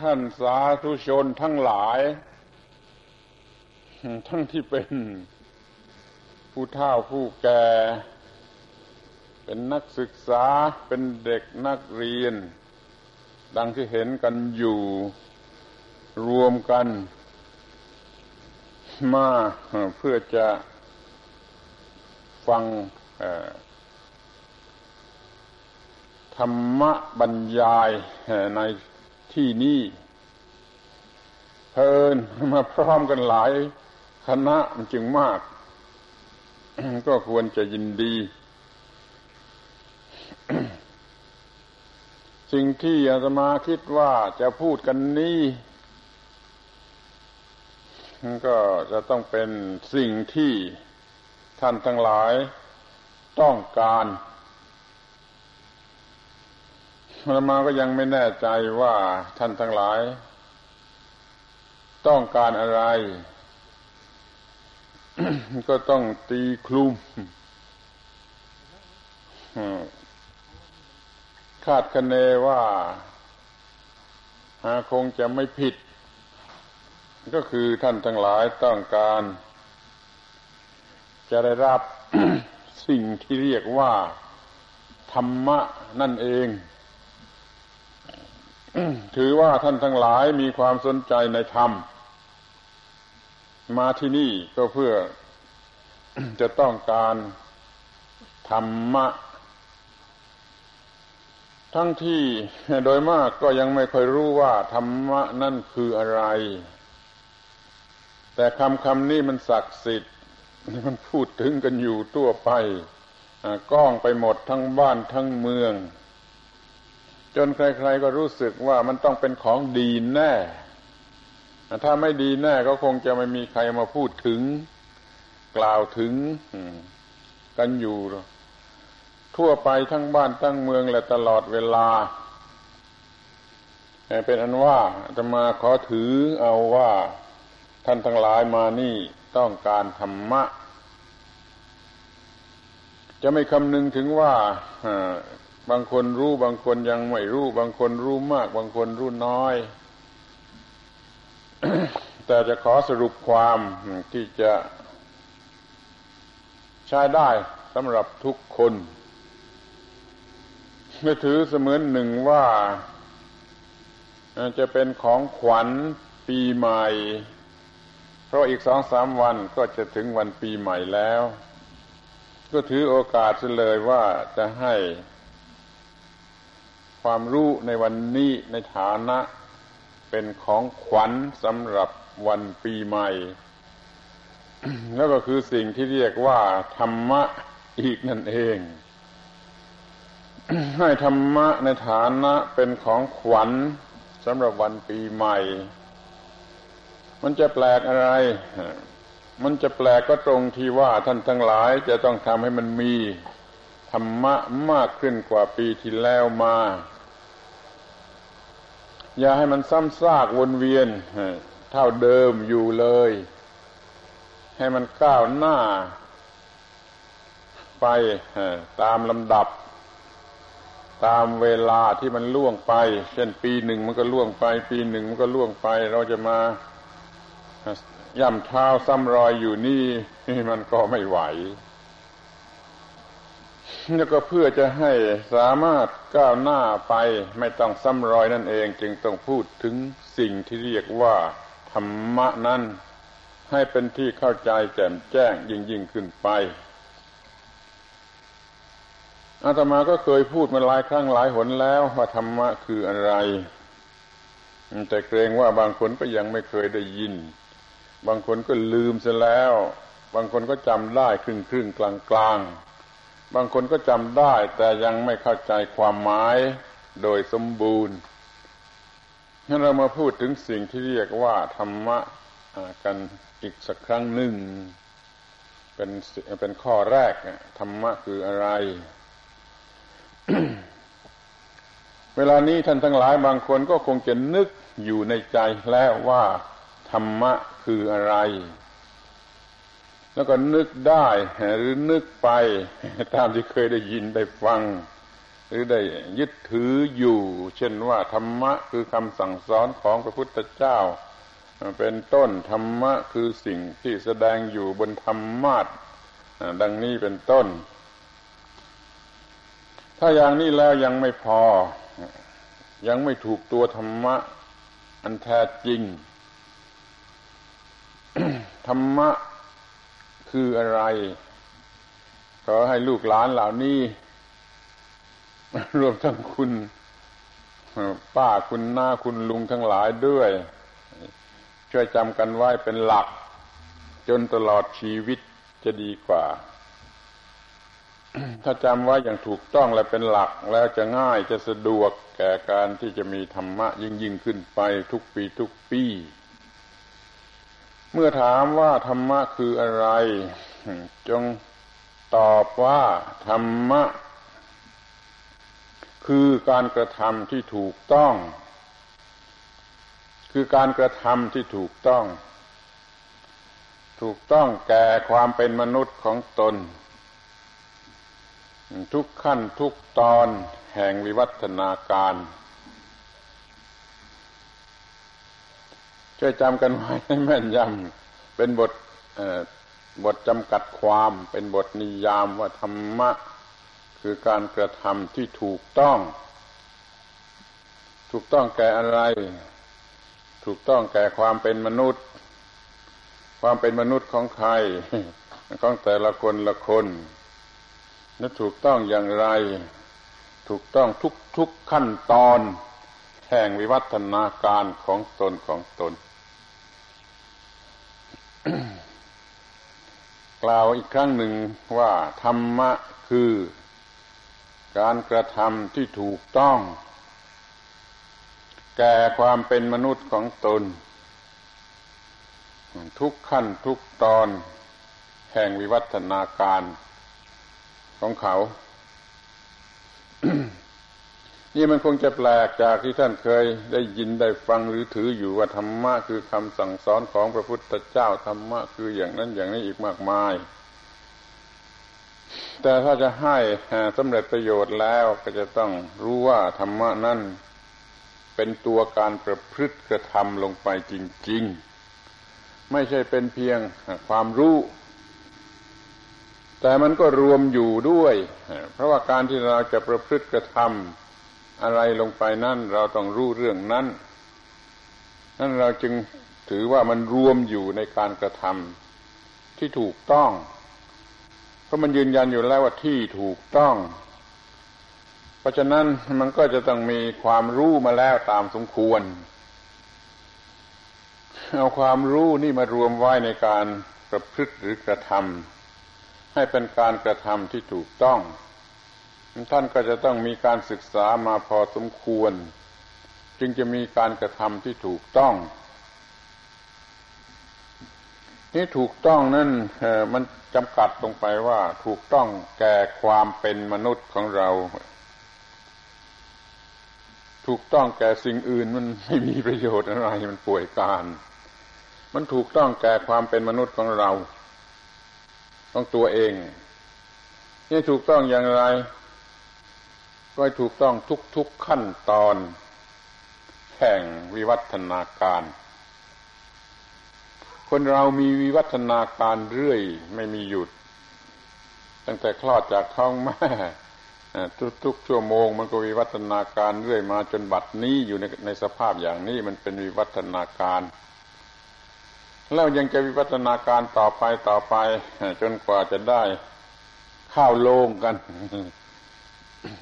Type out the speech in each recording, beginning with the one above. ท่านสาธุชนทั้งหลายทั้งที่เป็นผู้เฒ่าผู้แก่เป็นนักศึกษาเป็นเด็กนักเรียนดังที่เห็นกันอยู่รวมกันมาเพื่อจะฟังธรรมบรรยายในที่นี้เพิ่นมาพร้อมกันหลายคณะมันจึงมาก ก็ควรจะยินดี สิ่งที่อาตมาคิดว่าจะพูดกันนี้ก็จะต้องเป็นสิ่งที่ท่านทั้งหลายต้องการอาตมาก็ยังไม่แน่ใจว่าท่านทั้งหลายต้องการอะไร ก็ต้องตีคลุมคาดคะเนว่าคงจะไม่ผิดก็คือท่านทั้งหลายต้องการจะได้รับ สิ่งที่เรียกว่าธรรมะนั่นเอง ถือว่าท่านทั้งหลายมีความสนใจในธรรมมาที่นี่ก็เพื่อ จะต้องการธรรมะทั้งที่โดยมากก็ยังไม่ค่อยรู้ว่าธรรมะนั่นคืออะไรแต่คำนี้มันศักดิ์สิทธิ์มันพูดถึงกันอยู่ทั่วไปกล้องไปหมดทั้งบ้านทั้งเมืองจนใครๆก็รู้สึกว่ามันต้องเป็นของดีแน่ถ้าไม่ดีแน่ก็คงจะไม่มีใครมาพูดถึงกล่าวถึงกันอยู่ทั่วไปทั้งบ้านทั้งเมืองและตลอดเวลาเป็นอันว่าอาตมาขอถือเอาว่าท่านทั้งหลายมานี่ต้องการธรรมะจะไม่คำนึงถึงว่าบางคนรู้บางคนยังไม่รู้บางคนรู้มากบางคนรู้น้อย แต่จะขอสรุปความที่จะใช้ได้สำหรับทุกคนถือเสมือนหนึ่งว่าจะเป็นของขวัญปีใหม่เพราะอีก 2-3 วันก็จะถึงวันปีใหม่แล้วก็ถือโอกาสเลยว่าจะให้ความรู้ในวันนี้ในฐานะเป็นของขวัญสำหรับวันปีใหม่ แล้วก็คือสิ่งที่เรียกว่าธรรมะอีกนั่นเอง ให้ธรรมะในฐานะเป็นของขวัญสำหรับวันปีใหม่มันจะแปลกอะไรมันจะแปลกก็ตรงที่ว่าท่านทั้งหลายจะต้องทำให้มันมีธรรมะมากขึ้นกว่าปีที่แล้วมาอย่าให้มันซ้ำซากวนเวียนเท่าเดิมอยู่เลยให้มันก้าวหน้าไปตามลำดับตามเวลาที่มันล่วงไปเช่นปีหนึ่งมันก็ล่วงไปปีหนึ่งมันก็ล่วงไปเราจะมาย่ำเท้าซ้ำรอยอยู่นี่มันก็ไม่ไหวแล้วก็เพื่อจะให้สามารถก้าวหน้าไปไม่ต้องซ้ำรอยนั่นเองจึงต้องพูดถึงสิ่งที่เรียกว่าธรรมะนั้นให้เป็นที่เข้าใจแจ่มแจ้งยิ่งขึ้นไปอาตมาก็เคยพูดมาหลายครั้งหลายหนแล้วว่าธรรมะคืออะไรแต่เกรงว่าบางคนก็ยังไม่เคยได้ยินบางคนก็ลืมซะแล้วบางคนก็จำได้ครึ่งๆกลางๆบางคนก็จำได้แต่ยังไม่เข้าใจความหมายโดยสมบูรณ์งั้นเรามาพูดถึงสิ่งที่เรียกว่าธรรมะกันอีกสักครั้งหนึ่งเป็นข้อแรกธรรมะคืออะไร เวลานี้ท่านทั้งหลายบางคนก็คงจะนึกอยู่ในใจแล้วว่าธรรมะคืออะไรแล้วก็นึกได้หรือนึกไปตามที่เคยได้ยินได้ฟัง รือได้ยึดถืออยู่เช่นว่าธรรมะคือคำสั่งสอนของพระพุทธเจ้าเป็นต้นธรรมะคือสิ่งที่แสดงอยู่บนธรรมาสน์ดังนี้เป็นต้นถ้าอย่างนี้แล้วยังไม่พอยังไม่ถูกตัวธรรมะอันแท้จริง ธรรมะคืออะไรขอให้ลูกหลานเหล่านี้รวมทั้งคุณป้าคุณน้าคุณลุงทั้งหลายด้วยช่วยจำกันไว้เป็นหลักจนตลอดชีวิตจะดีกว่า ถ้าจำไว้อย่างถูกต้องและเป็นหลักแล้วจะง่ายจะสะดวกแก่การที่จะมีธรรมะยิ่งขึ้นไปทุกปีทุกปีเมื่อถามว่าธรรมะคืออะไรจงตอบว่าธรรมะคือการกระทำที่ถูกต้องคือการกระทำที่ถูกต้องแก่ความเป็นมนุษย์ของตนทุกขั้นทุกตอนแห่งวิวัฒนาการช่วยจำกันไว้ให้แม่นยำเป็นบทจำกัดความเป็นบทนิยามว่าธรรมะคือการกระทำที่ถูกต้องแก่อะไรถูกต้องแก่ความเป็นมนุษย์ของใครของแต่ละคนและถูกต้องอย่างไรถูกต้องทุกขั้นตอนแห่งวิวัฒนาการของตนกล่าวอีกครั้งหนึ่งว่าธรรมะคือการกระทำที่ถูกต้องแก่ความเป็นมนุษย์ของตนทุกขั้นทุกตอนแห่งวิวัฒนาการของเขา นี่มันคงจะแปลกจากที่ท่านเคยได้ยินได้ฟังหรือถืออยู่ว่าธรรมะคือคำสั่งสอนของพระพุทธเจ้าธรรมะคืออย่างนั้นอย่างนี้อีกมากมายแต่ถ้าจะให้สำเร็จประโยชน์แล้วก็จะต้องรู้ว่าธรรมะนั้นเป็นตัวการประพฤติกระทำลงไปจริงๆไม่ใช่เป็นเพียงความรู้แต่มันก็รวมอยู่ด้วยเพราะว่าการที่เราจะประพฤติกระทำอะไรลงไปนั้นเราต้องรู้เรื่องนั้นนั่นเราจึงถือว่ามันรวมอยู่ในการกระทำที่ถูกต้องเพราะมันยืนยันอยู่แล้วว่าที่ถูกต้องเพราะฉะนั้นมันก็จะต้องมีความรู้มาแล้วตามสมควรเอาความรู้นี่มารวมไว้ในการประพฤติหรือกระทำให้เป็นการกระทำที่ถูกต้องท่านก็จะต้องมีการศึกษามาพอสมควรจึงจะมีการกระทำที่ถูกต้องนี่ถูกต้องนั่นมันจำกัดลงไปว่าถูกต้องแก่ความเป็นมนุษย์ของเราถูกต้องแก่สิ่งอื่นมันไม่มีประโยชน์อะไรมันป่วยการมันถูกต้องแก่ความเป็นมนุษย์ของเราของตัวเองนี่ถูกต้องอย่างไรก็ถูกต้องทุกๆขั้นตอนแห่งวิวัฒนาการคนเรามีวิวัฒนาการเรื่อยไม่มีหยุดตั้งแต่คลอดจากท้องแม่ทุกๆชั่วโมงมันก็วิวัฒนาการเรื่อยมาจนบัดนี้อยู่ในสภาพอย่างนี้มันเป็นวิวัฒนาการแล้วยังจะวิวัฒนาการต่อไปจนกว่าจะได้ข้าวโลงกัน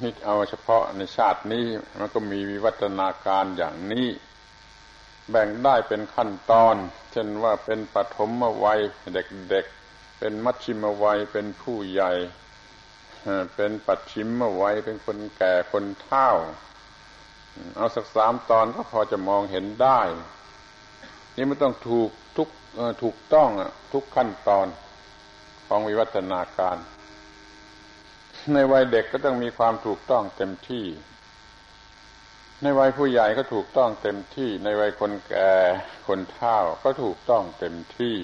นี่เอาเฉพาะในชาตินี้มันก็มีวิวัฒนาการอย่างนี้แบ่งได้เป็นขั้นตอนเช่นว่าเป็นปฐมวัยเด็กๆเป็นมัชชิมวัยเป็นผู้ใหญ่เป็นปัจฉิมวัยเป็นคนแก่คนเฒ่าเอาสัก3ตอนก็พอจะมองเห็นได้นี่มันต้องถูกต้องทุกขั้นตอนของวิวัฒนาการในวัยเด็กก็ต้องมีความถูกต้องเต็มที่ในวัยผู้ใหญ่ก็ถูกต้องเต็มที่ในวัยคนแก่คนเฒ่าก็ถูกต้องเต็มที่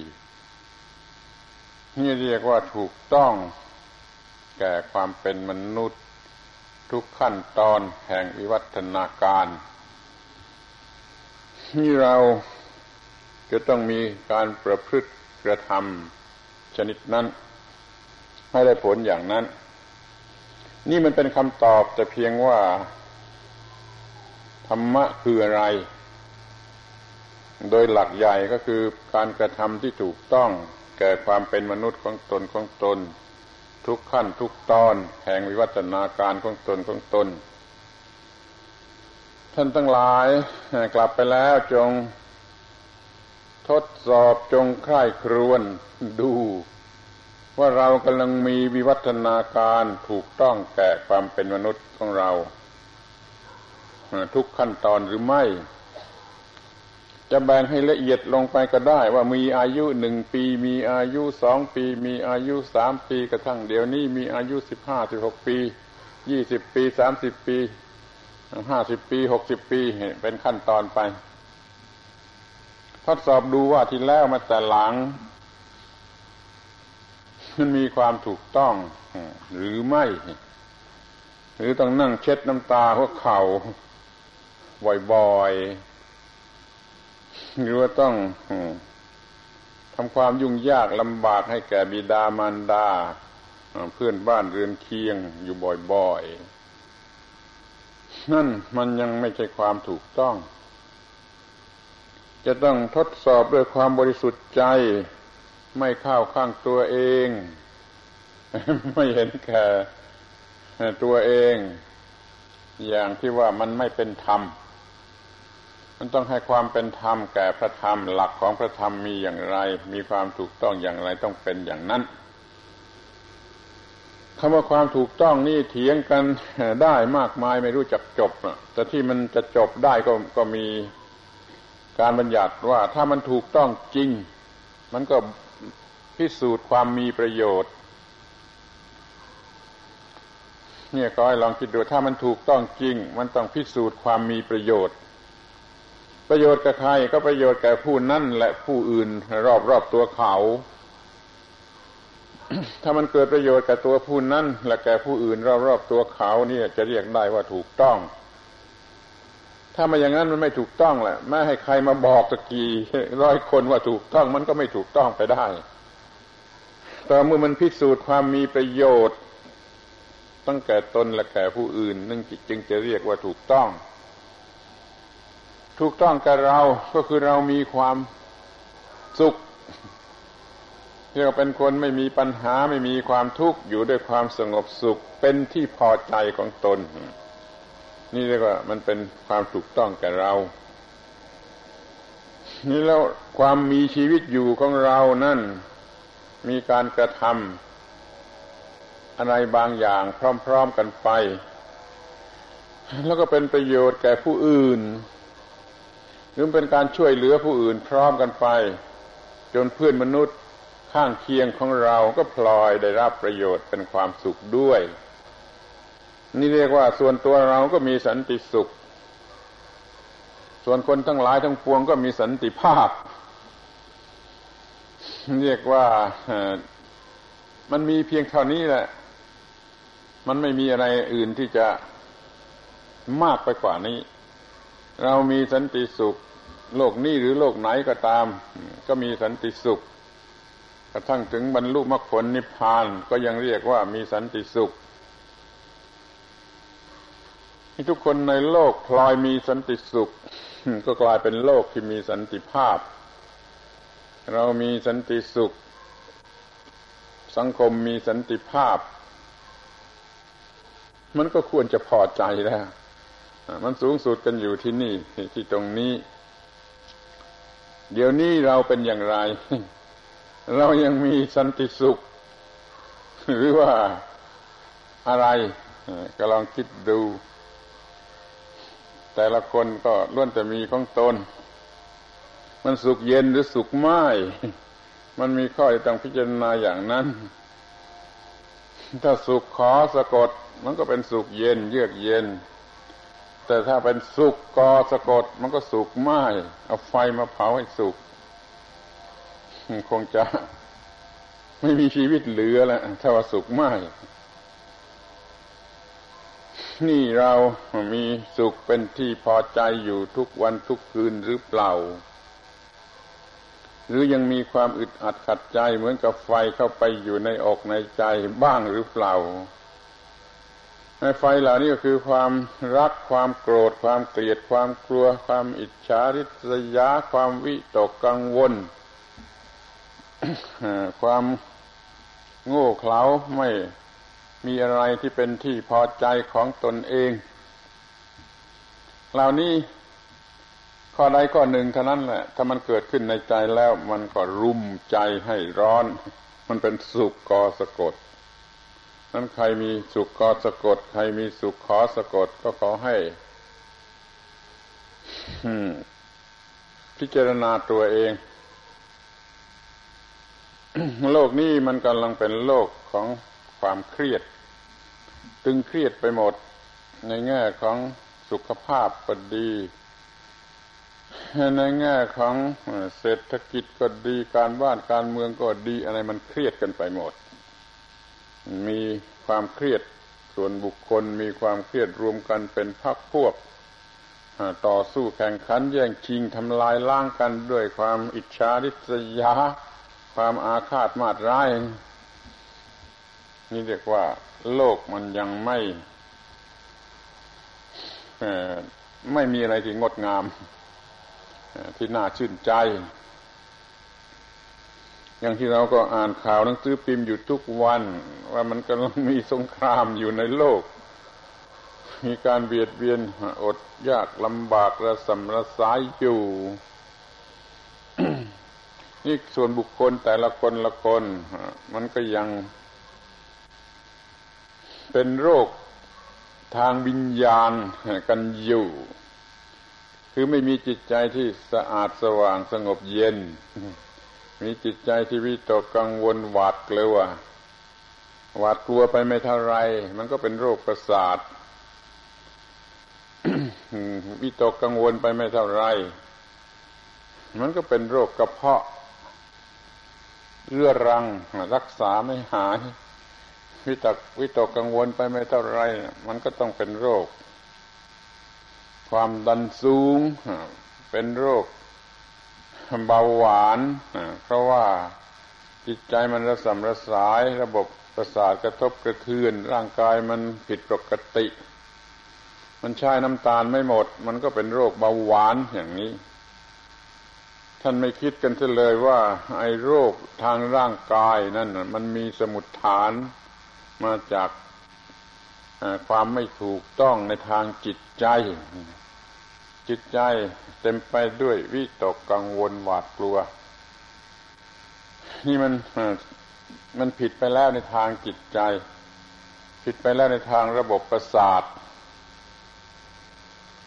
นี่เรียกว่าถูกต้องแก่ความเป็นมนุษย์ ทุกขั้นตอนแห่งวิวัฒนาการที่เราจะต้องมีการประพฤติกระทำชนิดนั้นให้ได้ผลอย่างนั้นนี่มันเป็นคำตอบแต่เพียงว่าธรรมะคืออะไรโดยหลักใหญ่ก็คือการกระทำที่ถูกต้องแก่ความเป็นมนุษย์ของตนทุกขั้นทุกตอนแห่งวิวัฒนาการของตนท่านทั้งหลายกลับไปแล้วจงทดสอบจงใคร่ครวญดูว่าเรากำลังมีวิวัฒนาการถูกต้องแก่ความเป็นมนุษย์ของเราทุกขั้นตอนหรือไม่จะแบ่งให้ละเอียดลงไปก็ได้ว่ามีอายุ1ปีมีอายุ2ปีมีอายุ3ปีกระทั่งเดี๋ยวนี้มีอายุ15 16ปี20ปี30ปี50ปี60ปีเป็นขั้นตอนไปทดสอบดูว่าที่แล้วมาแต่หลังมันมีความถูกต้องหรือไม่หรือต้องนั่งเช็ดน้ำตาหัวเข่าบ่อยๆหรือว่าต้องทำความยุ่งยากลำบากให้แก่บิดามารดาเพื่อนบ้านเรือนเคียงอยู่บ่อยๆนั่นมันยังไม่ใช่ความถูกต้องจะต้องทดสอบด้วยความบริสุทธิ์ใจไม่เข้าข้างตัวเองไม่เห็นแก่ตัวเองอย่างที่ว่ามันไม่เป็นธรรมมันต้องให้ความเป็นธรรมแก่พระธรรมหลักของพระธรรมมีอย่างไรมีความถูกต้องอย่างไรต้องเป็นอย่างนั้นคำว่าความถูกต้องนี่เถียงกันได้มากมายไม่รู้จักจบแต่ที่มันจะจบได้ก็มีการบัญญัติว่าถ้ามันถูกต้องจริงมันก็พิสูจน์ความมีประโยชน์เนี่ยก็ให้ลองคิดดูถ้ามันถูกต้องจริงมันต้องพิสูจน์ความมีประโยชน์ประโยชน์กับใครก็ประโยชน์แก่ผู้นั้นและผู้อื่นรอบตัวเขา ถ้ามันเกิดประโยชน์กับตัวผู้นั้นและแก่ผู้อื่นรอบตัวเขาเนี่ยจะเรียกได้ว่าถูกต้องถ้ามันอย่างนั้นมันไม่ถูกต้องแหละแม้ให้ใครมาบอกสักกี่ร้อยคนว่าถูกต้องมันก็ไม่ถูกต้องไปได้แต่เมื่อมันพิสูจน์ความมีประโยชน์ตั้งแก่ตนและแก่ผู้อื่นนั่นจึงจะเรียกว่าถูกต้องถูกต้องกับเราก็คือเรามีความสุขเรียกว่าเป็นคนไม่มีปัญหาไม่มีความทุกข์อยู่ด้วยความสงบสุขเป็นที่พอใจของตนนี่เรียกว่ามันเป็นความถูกต้องกับเรานี่แล้วความมีชีวิตอยู่ของเรานั่นมีการกระทำอะไรบางอย่างพร้อมๆกันไปแล้วก็เป็นประโยชน์แก่ผู้อื่นหรือเป็นการช่วยเหลือผู้อื่นพร้อมกันไปจนเพื่อนมนุษย์ข้างเคียงของเราก็พลอยได้รับประโยชน์เป็นความสุขด้วยนี่เรียกว่าส่วนตัวเราก็มีสันติสุขส่วนคนทั้งหลายทั้งปวงก็มีสันติภาพเรียกว่ามันมีเพียงเท่านี้แหละมันไม่มีอะไรอื่นที่จะมากไปกว่านี้เรามีสันติสุขโลกนี้หรือโลกไหนก็ตามก็มีสันติสุขกระทั่งถึงบรรลุมรรคผลนิพพานก็ยังเรียกว่ามีสันติสุขที่ทุกคนในโลกพลอยมีสันติสุข ก็กลายเป็นโลกที่มีสันติภาพเรามีสันติสุขสังคมมีสันติภาพมันก็ควรจะพอใจแล้วมันสูงสุดกันอยู่ที่นี่ที่ตรงนี้เดี๋ยวนี้เราเป็นอย่างไรเรายังมีสันติสุขหรือว่าอะไรก็ลองคิดดูแต่ละคนก็ล้วนแต่มีของตนมันสุขเย็นหรือสุขไม่มันมีข้อที่ต้องพิจารณาอย่างนั้นถ้าสุขขอสะกดมันก็เป็นสุขเย็นเยือกเย็นแต่ถ้าเป็นสุกกอสะกดมันก็สุกไหม้เอาไฟมาเผาให้สุกคงจะไม่มีชีวิตเหลือแล้วถ้าว่าสุกไหม้ นี่เรามีสุขเป็นที่พอใจอยู่ทุกวันทุกคืนหรือเปล่าหรือยังมีความอึดอัดขัดใจเหมือนกับไฟเข้าไปอยู่ในอกในใจบ้างหรือเปล่าไฟเหล่านี้ก็คือความรักความโกรธความเกลียดความกลัวความอิจฉาริษยาความวิตกกังวล ความโง่เขลาไม่มีอะไรที่เป็นที่พอใจของตนเองเหล่านี้ข้อใดข้อหนึ่งเท่านั้นแหละถ้ามันเกิดขึ้นในใจแล้วมันก็รุมใจให้ร้อนมันเป็นสุขกอสะกดนั้นใครมีสุขกอสะกดใครมีสุขขอสะกดก็ขอให้พิจารณาตัวเอง โลกนี้มันกำลังเป็นโลกของความเครียดตึงเครียดไปหมดในแง่ของสุขภาพก็ดีในแง่ของเศรษฐกิจก็ดีการบ้านการเมืองก็ดีอะไรมันเครียดกันไปหมดมีความเครียดส่วนบุคคลมีความเครียดรวมกันเป็นพรรคพวกต่อสู้แข่งขันแย่งชิงทำลายล้างกันด้วยความอิจฉาริษยาความอาฆาตมาตร้ายนี่เรียกว่าโลกมันยังไม่มีอะไรที่งดงามที่น่าชื่นใจอย่างที่เราก็อ่านข่าวหนังสือพิมพ์อยู่ทุกวันว่ามันกำลังมีสงครามอยู่ในโลกมีการเบียดเบียนอดยากลำบากระสำระสายอยู่ นี่ส่วนบุคคลแต่ละคนละคนมันก็ยังเป็นโรคทางวิญญาณกันอยู่คือไม่มีจิตใจที่สะอาดสว่างสงบเย็นมีจิตใจที่วิตกกังวลหวาดกลัวไปไม่เท่าไรมันก็เป็นโรคประสาท วิตกกังวลไปไม่เท่าไรมันก็เป็นโรคกระเพาะเรื้อรังรักษาไม่หายวิตกกังวลไปไม่เท่าไรมันก็ต้องเป็นโรคความดันสูงเป็นโรคเบาหวานเพราะว่าจิตใจมันระสำระสายระบบประสาทกระทบกระเทือนร่างกายมันผิดปกติมันใช้น้ำตาลไม่หมดมันก็เป็นโรคเบาหวานอย่างนี้ท่านไม่คิดกันซะเลยว่าไอ้โรคทางร่างกายนั่นมันมีสมุฏฐานมาจากความไม่ถูกต้องในทางจิตใจเต็มไปด้วยวิตกกังวลหวาดกลัวนี่มันผิดไปแล้วในทางจิตใจผิดไปแล้วในทางระบบประสาท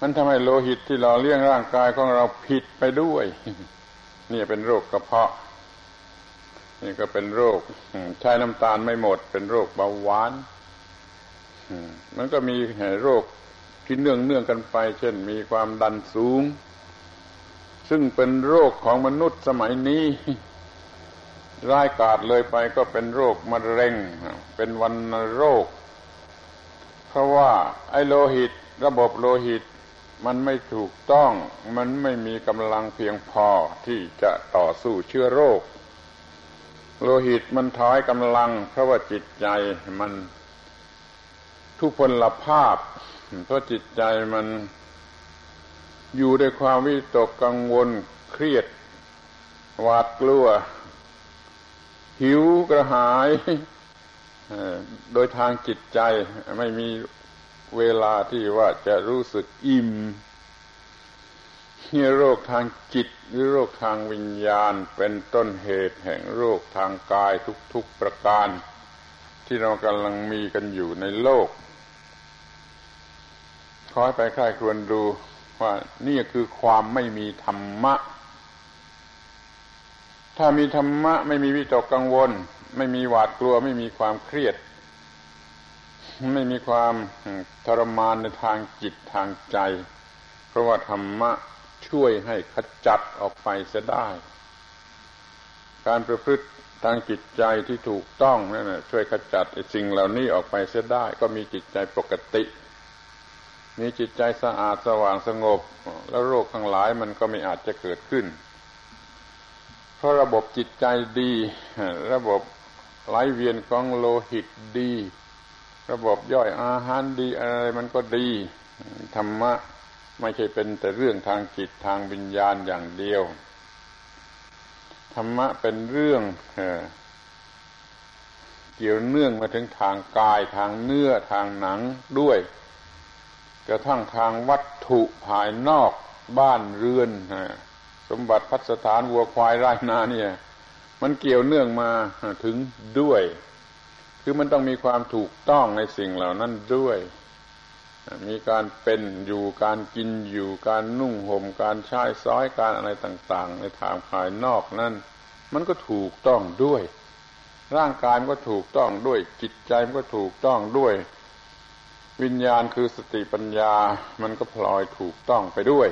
มันทำให้โลหิตที่หล่อเลี้ยงร่างกายของเราผิดไปด้วยนี่เป็นโรคกระเพาะนี่ก็เป็นโรคใช้น้ำตาลไม่หมดเป็นโรคเบาหวานมันก็มีโรคที่เนื่องๆกันไปเช่นมีความดันสูงซึ่งเป็นโรคของมนุษย์สมัยนี้ร้ายกาจเลยไปก็เป็นโรคมะเร็งเป็นวัณโรคเพราะว่าไอ้โลหิตระบบโลหิตมันไม่ถูกต้องมันไม่มีกำลังเพียงพอที่จะต่อสู้เชื้อโรคโลหิตมันถอยกำลังเพราะว่าจิตใจมันทุพพลภาพเพราะจิตใจมันอยู่ด้วยความวิตกกังวลเครียดหวาดกลัวหิวกระหายโดยทางจิตใจไม่มีเวลาที่ว่าจะรู้สึกอิ่มนี่โรคทางจิตหรือโรคทางวิญญาณเป็นต้นเหตุแห่งโรคทางกายทุกๆประการที่เรากำลังมีกันอยู่ในโลกขอให้ไปใคร่ครวญดูว่านี่คือความไม่มีธรรมะถ้ามีธรรมะไม่มีวิตกกังวลไม่มีหวาดกลัวไม่มีความเครียดไม่มีความทรมานในทางจิตทางใจเพราะว่าธรรมะช่วยให้ขจัดออกไปเสียได้การประพฤติทางจิตใจที่ถูกต้องนั่นน่ะช่วยขจัดไอ้สิ่งเหล่านี้ออกไปเสียได้ก็มีจิตใจปกติ มีจิตใจสะอาดสว่างสงบแล้วโรคทั้งหลายมันก็ไม่อาจจะเกิดขึ้นเพราะระบบจิตใจดีระบบไหลเวียนของโลหิตดีระบบย่อยอาหารดีอะไรมันก็ดีธรรมะไม่ใช่เป็นแต่เรื่องทางจิตทางวิญญาณอย่างเดียวธรรมะเป็นเรื่องเกี่ยวเนื่องมาถึงทางกายทางเนื้อทางหนังด้วยกระทั่งทางวัตถุภายนอกบ้านเรือนสมบัติพัสถานวัวควายไร่นาเนี่ยมันเกี่ยวเนื่องมาถึงด้วยคือมันต้องมีความถูกต้องในสิ่งเหล่านั้นด้วยมีการเป็นอยู่การกินอยู่การนุ่งห่มการใช้สอยการอะไรต่างๆในทางภายนอกนั่นมันก็ถูกต้องด้วยร่างกายมันก็ถูกต้องด้วยจิตใจมันก็ถูกต้องด้วยวิญญาณคือสติปัญญามันก็พลอยถูกต้องไปด้วย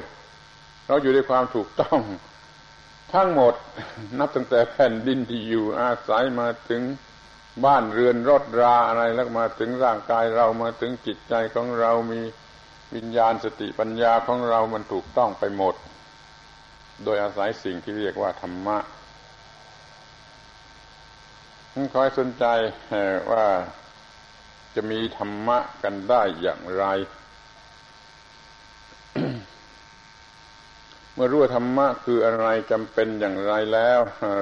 เราอยู่ในความถูกต้องทั้งหมดนับตั้งแต่แผ่นดินที่อยู่อาศัยมาถึงบ้านเรือนรถราอะไรแล้วมาถึงร่างกายเรามาถึงจิตใจของเรามีวิญญาณสติปัญญาของเรามันถูกต้องไปหมดโดยอาศัยสิ่งที่เรียกว่าธรรมะผมขอให้สนใจว่าจะมีธรรมะกันได้อย่างไร เมื่อรู้ธรรมะคืออะไรจำเป็นอย่างไรแล้ว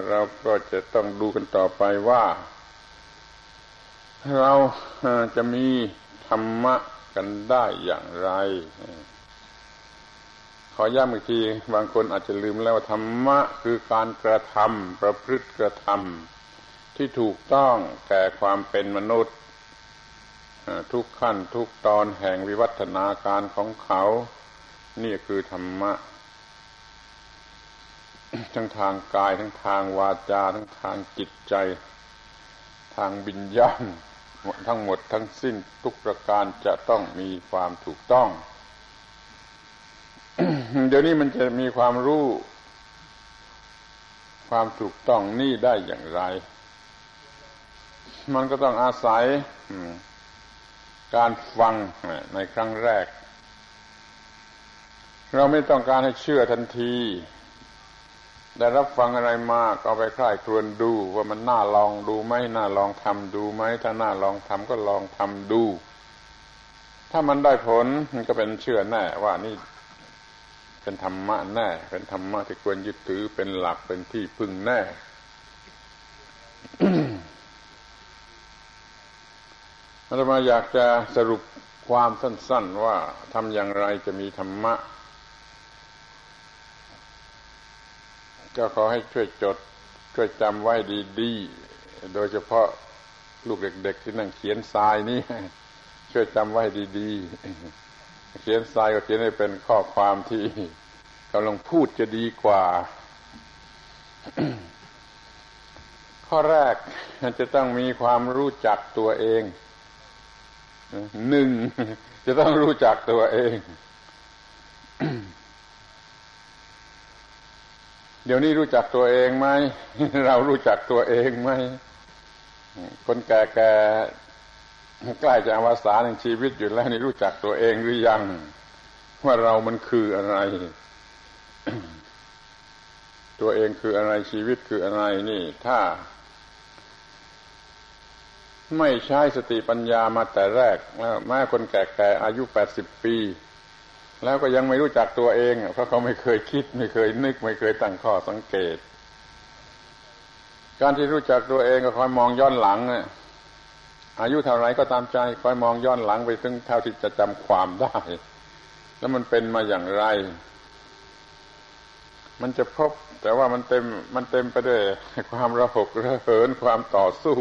เราก็จะต้องดูกันต่อไปว่าเราจะมีธรรมะกันได้อย่างไรขอย้ำอีกทีบางคนอาจจะลืมแล้วว่าธรรมะคือการกระทำประพฤติกระทำที่ถูกต้องแก่ความเป็นมนุษย์ทุกขั้นทุกตอนแห่งวิวัฒนาการของเขานี่คือธรรมะทั้งทางกายทั้งทางวาจาทั้งทางจิตใจทางวิญญาณทั้งหมดทั้งสิ้นทุกประการจะต้องมีความถูกต้อง เดี๋ยวนี้มันจะมีความรู้ความถูกต้องนี่ได้อย่างไรมันก็ต้องอาศัยการฟังในครั้งแรกเราไม่ต้องการให้เชื่อทันทีได้รับฟังอะไรมาเอาไปใคร่ครวญดูว่ามันน่าลองดูไหมน่าลองทำดูไหมถ้าน่าลองทำก็ลองทำดูถ้ามันได้ผลมันก็เป็นเชื่อแน่ว่านี่เป็นธรรมะแน่เป็นธรรมะที่ควรยึดถือเป็นหลักเป็นที่พึ่งแน่ อาตมาอยากจะสรุปความสั้นๆว่าทำอย่างไรจะมีธรรมะก็ขอให้ช่วยจดช่วยจำไว้ดีๆโดยเฉพาะลูกเด็กๆที่นั่งเขียนทรายนี่ช่วยจำไว้ดีๆเขียนทรายก็เขียนให้เป็นข้อความที่กำลังพูดจะดีกว่า ข้อแรกจะต้องมีความรู้จักตัวเองหนึ่งจะต้องรู้จักตัวเอง เดี๋ยวนี้รู้จักตัวเองไหม เรารู้จักตัวเองไหม คนแก่ๆใกล้จะอวสานในชีวิตอยู่แล้วนี่รู้จักตัวเองหรือยังว่าเรามันคืออะไร ตัวเองคืออะไรชีวิตคืออะไรนี่ถ้าไม่ใช้สติปัญญามาแต่แรกแล้วแม้คนแก่ๆอายุ80ปีแล้วก็ยังไม่รู้จักตัวเองเพราะเขาไม่เคยคิดไม่เคยนึกไม่เคยตั้งข้อสังเกตการที่รู้จักตัวเองก็คอยมองย้อนหลังอายุเท่าไหร่ก็ตามใจคอยมองย้อนหลังไปถึงเท่าที่จะจำความได้แล้วมันเป็นมาอย่างไรมันจะพบแต่ว่ามันเต็มไปด้วยความระหกระเหินความต่อสู้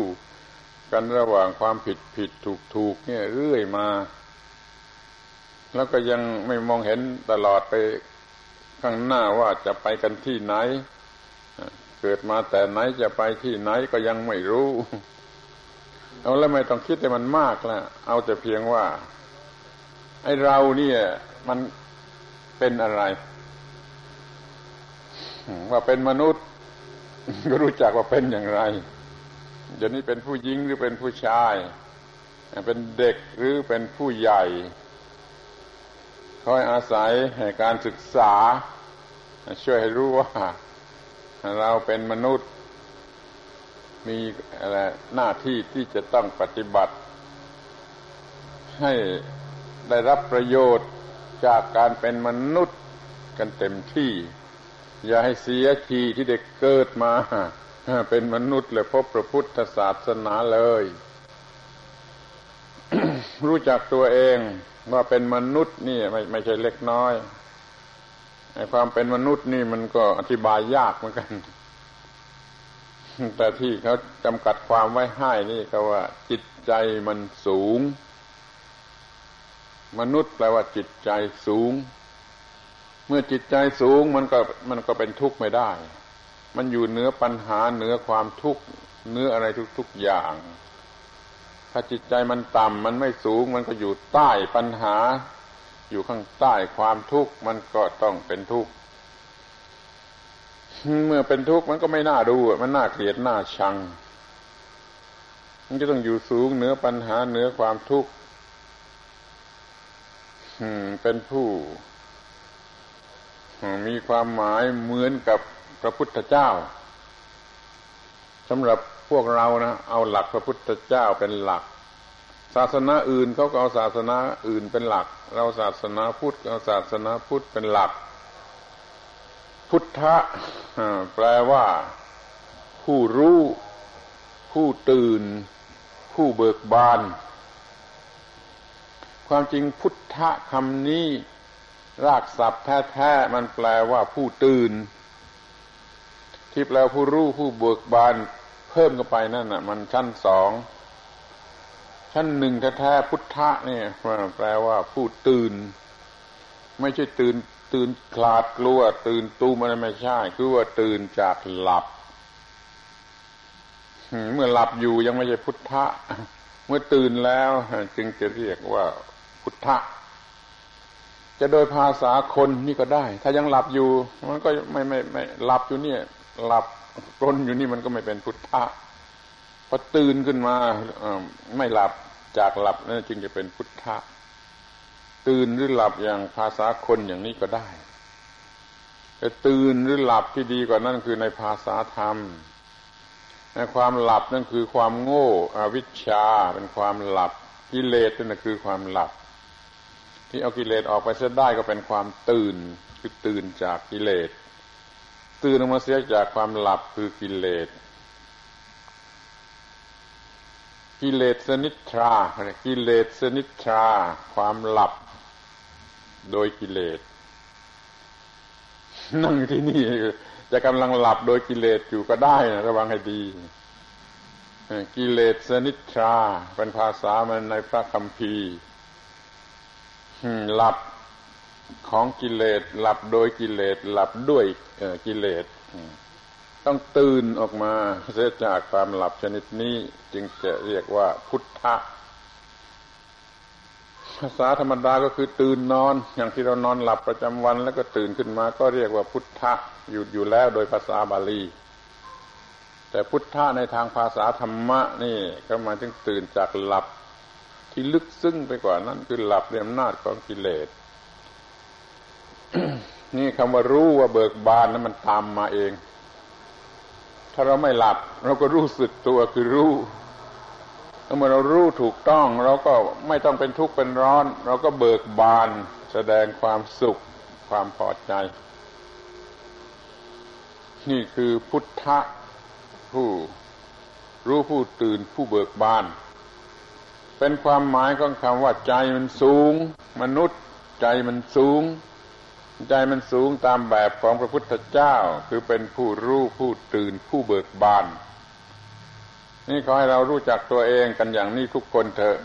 กันระหว่างความผิดถูกเนี่ยเรื่อยมาแล้วก็ยังไม่มองเห็นตลอดไปข้างหน้าว่าจะไปกันที่ไหนเกิดมาแต่ไหนจะไปที่ไหนก็ยังไม่รู้เอาแล้วไม่ต้องคิดให้มันมากละเอาแต่เพียงว่าไอ้เราเนี่ยมันเป็นอะไรว่าเป็นมนุษย์ก็รู้จักว่าเป็นอย่างไรเดี๋ยวนี้เป็นผู้หญิงหรือเป็นผู้ชายเป็นเด็กหรือเป็นผู้ใหญ่ คอยอาศัยการศึกษาช่วยให้รู้ว่าเราเป็นมนุษย์มีอะไรหน้าที่ที่จะต้องปฏิบัติให้ได้รับประโยชน์จากการเป็นมนุษย์กันเต็มที่อย่าให้เสียทีที่ได้เกิดมาเป็นมนุษย์และพบพระพุทธศาสนาเลย รู้จักตัวเองว่าเป็นมนุษย์นี่ไม่ใช่เล็กน้อยไอ้ความเป็นมนุษย์นี่มันก็อธิบายยากเหมือนกันแต่ที่เขาจำกัดความไว้ให้นี่เขาว่าจิตใจมันสูงมนุษย์แปลว่าจิตใจสูงเมื่อจิตใจสูงมันก็เป็นทุกข์ไม่ได้มันอยู่เหนือปัญหาเหนือความทุกข์เหนืออะไรทุกๆอย่างถ้าจิตใจมันต่ำมันไม่สูงมันก็อยู่ใต้ปัญหาอยู่ข้างใต้ความทุกข์มันก็ต้องเป็นทุกข์เมื่อเป็นทุกข์มันก็ไม่น่าดูมันน่าเกลียดน่าชังมันจะต้องอยู่สูงเหนือปัญหาเหนือความทุกข์เป็นผู้มีความหมายเหมือนกับพระพุทธเจ้าสำหรับพวกเรานะเอาหลักพระพุทธเจ้าเป็นหลักศาสนาอื่นเขาก็เอาศาสนาอื่นเป็นหลักเราศาสนาพุทธเอาศาสนาพุทธเป็นหลักพุทธะแปลว่าผู้รู้ผู้ตื่นผู้เบิกบานความจริงพุทธะคำนี้รากศัพท์แท้ๆมันแปลว่าผู้ตื่นที่แปลผู้รู้ผู้เบิกบานเพิ่มเข้าไปนั่นน่ะมันชั้นสองชั้นหนึ่งแท้ๆพุทธะเนี่ยแปลว่าผู้ตื่นไม่ใช่ตื่นคลาดกลัวตื่นตูมอะไรไม่ใช่คือว่าตื่นจากหลับเมื่อหลับอยู่ยังไม่ใช่พุทธะเมื่อตื่นแล้วจึงจะเรียกว่าพุทธะจะโดยภาษาคนนี่ก็ได้ถ้ายังหลับอยู่มันก็ไม่หลับอยู่เนี่ยหลับกลนอยู่นี่มันก็ไม่เป็นพุทธะพอตื่นขึ้นมาไม่หลับจากหลับนั่นจึงจะเป็นพุทธะตื่นหรือหลับอย่างภาษาคนอย่างนี้ก็ได้แต่ตื่นหรือหลับที่ดีกว่านั้นคือในภาษาธรรมในความหลับนั่นคือความโง่อวิชชาเป็นความหลับกิเลสนั่นคือความหลับที่เอากิเลสออกไปเสียได้ก็เป็นความตื่นคือตื่นจากกิเลสตื่นออกมาเสียจากความหลับคือกิเลสกิเลสนิทรากิเลสนิทราความหลับโดยกิเลสนั่งที่นี่จะกำลังหลับโดยกิเลสอยู่ก็ได้นะระวังให้ดีกิเลสนิทราเป็นภาษามันในพระคัมภีร์หลับของกิเลสหลับโดยกิเลสหลับด้วยกิเลสต้องตื่นออกมาเสียจากความหลับชนิดนี้จึงจะเรียกว่าพุทธะภาษาธรรมดาก็คือตื่นนอนอย่างที่เรานอนหลับประจำวันแล้วก็ตื่นขึ้นมาก็เรียกว่าพุทธะอยู่แล้วโดยภาษาบาลีแต่พุทธะในทางภาษาธรรมะนี่ก็หมายถึงตื่นจากหลับที่ลึกซึ้งไปกว่านั้นคือหลับด้วยอำนาจของกิเลส นี่คำว่ารู้ว่าเบิกบานนั้นมันตามมาเองถ้าเราไม่หลับเราก็รู้สึกตัวคือรู้ถ้าเมื่อเรารู้ถูกต้องเราก็ไม่ต้องเป็นทุกข์เป็นร้อนเราก็เบิกบานแสดงความสุขความพอใจนี่คือพุทธะผู้รู้ผู้ตื่นผู้เบิกบานเป็นความหมายของคำว่าใจมันสูงมนุษย์ใจมันสูงใจมันสูงตามแบบของพระพุทธเจ้าคือเป็นผู้รู้ผู้ตื่นผู้เบิกบานนี่ขอให้เรารู้จักตัวเองกันอย่างนี้ทุกคนเถอะ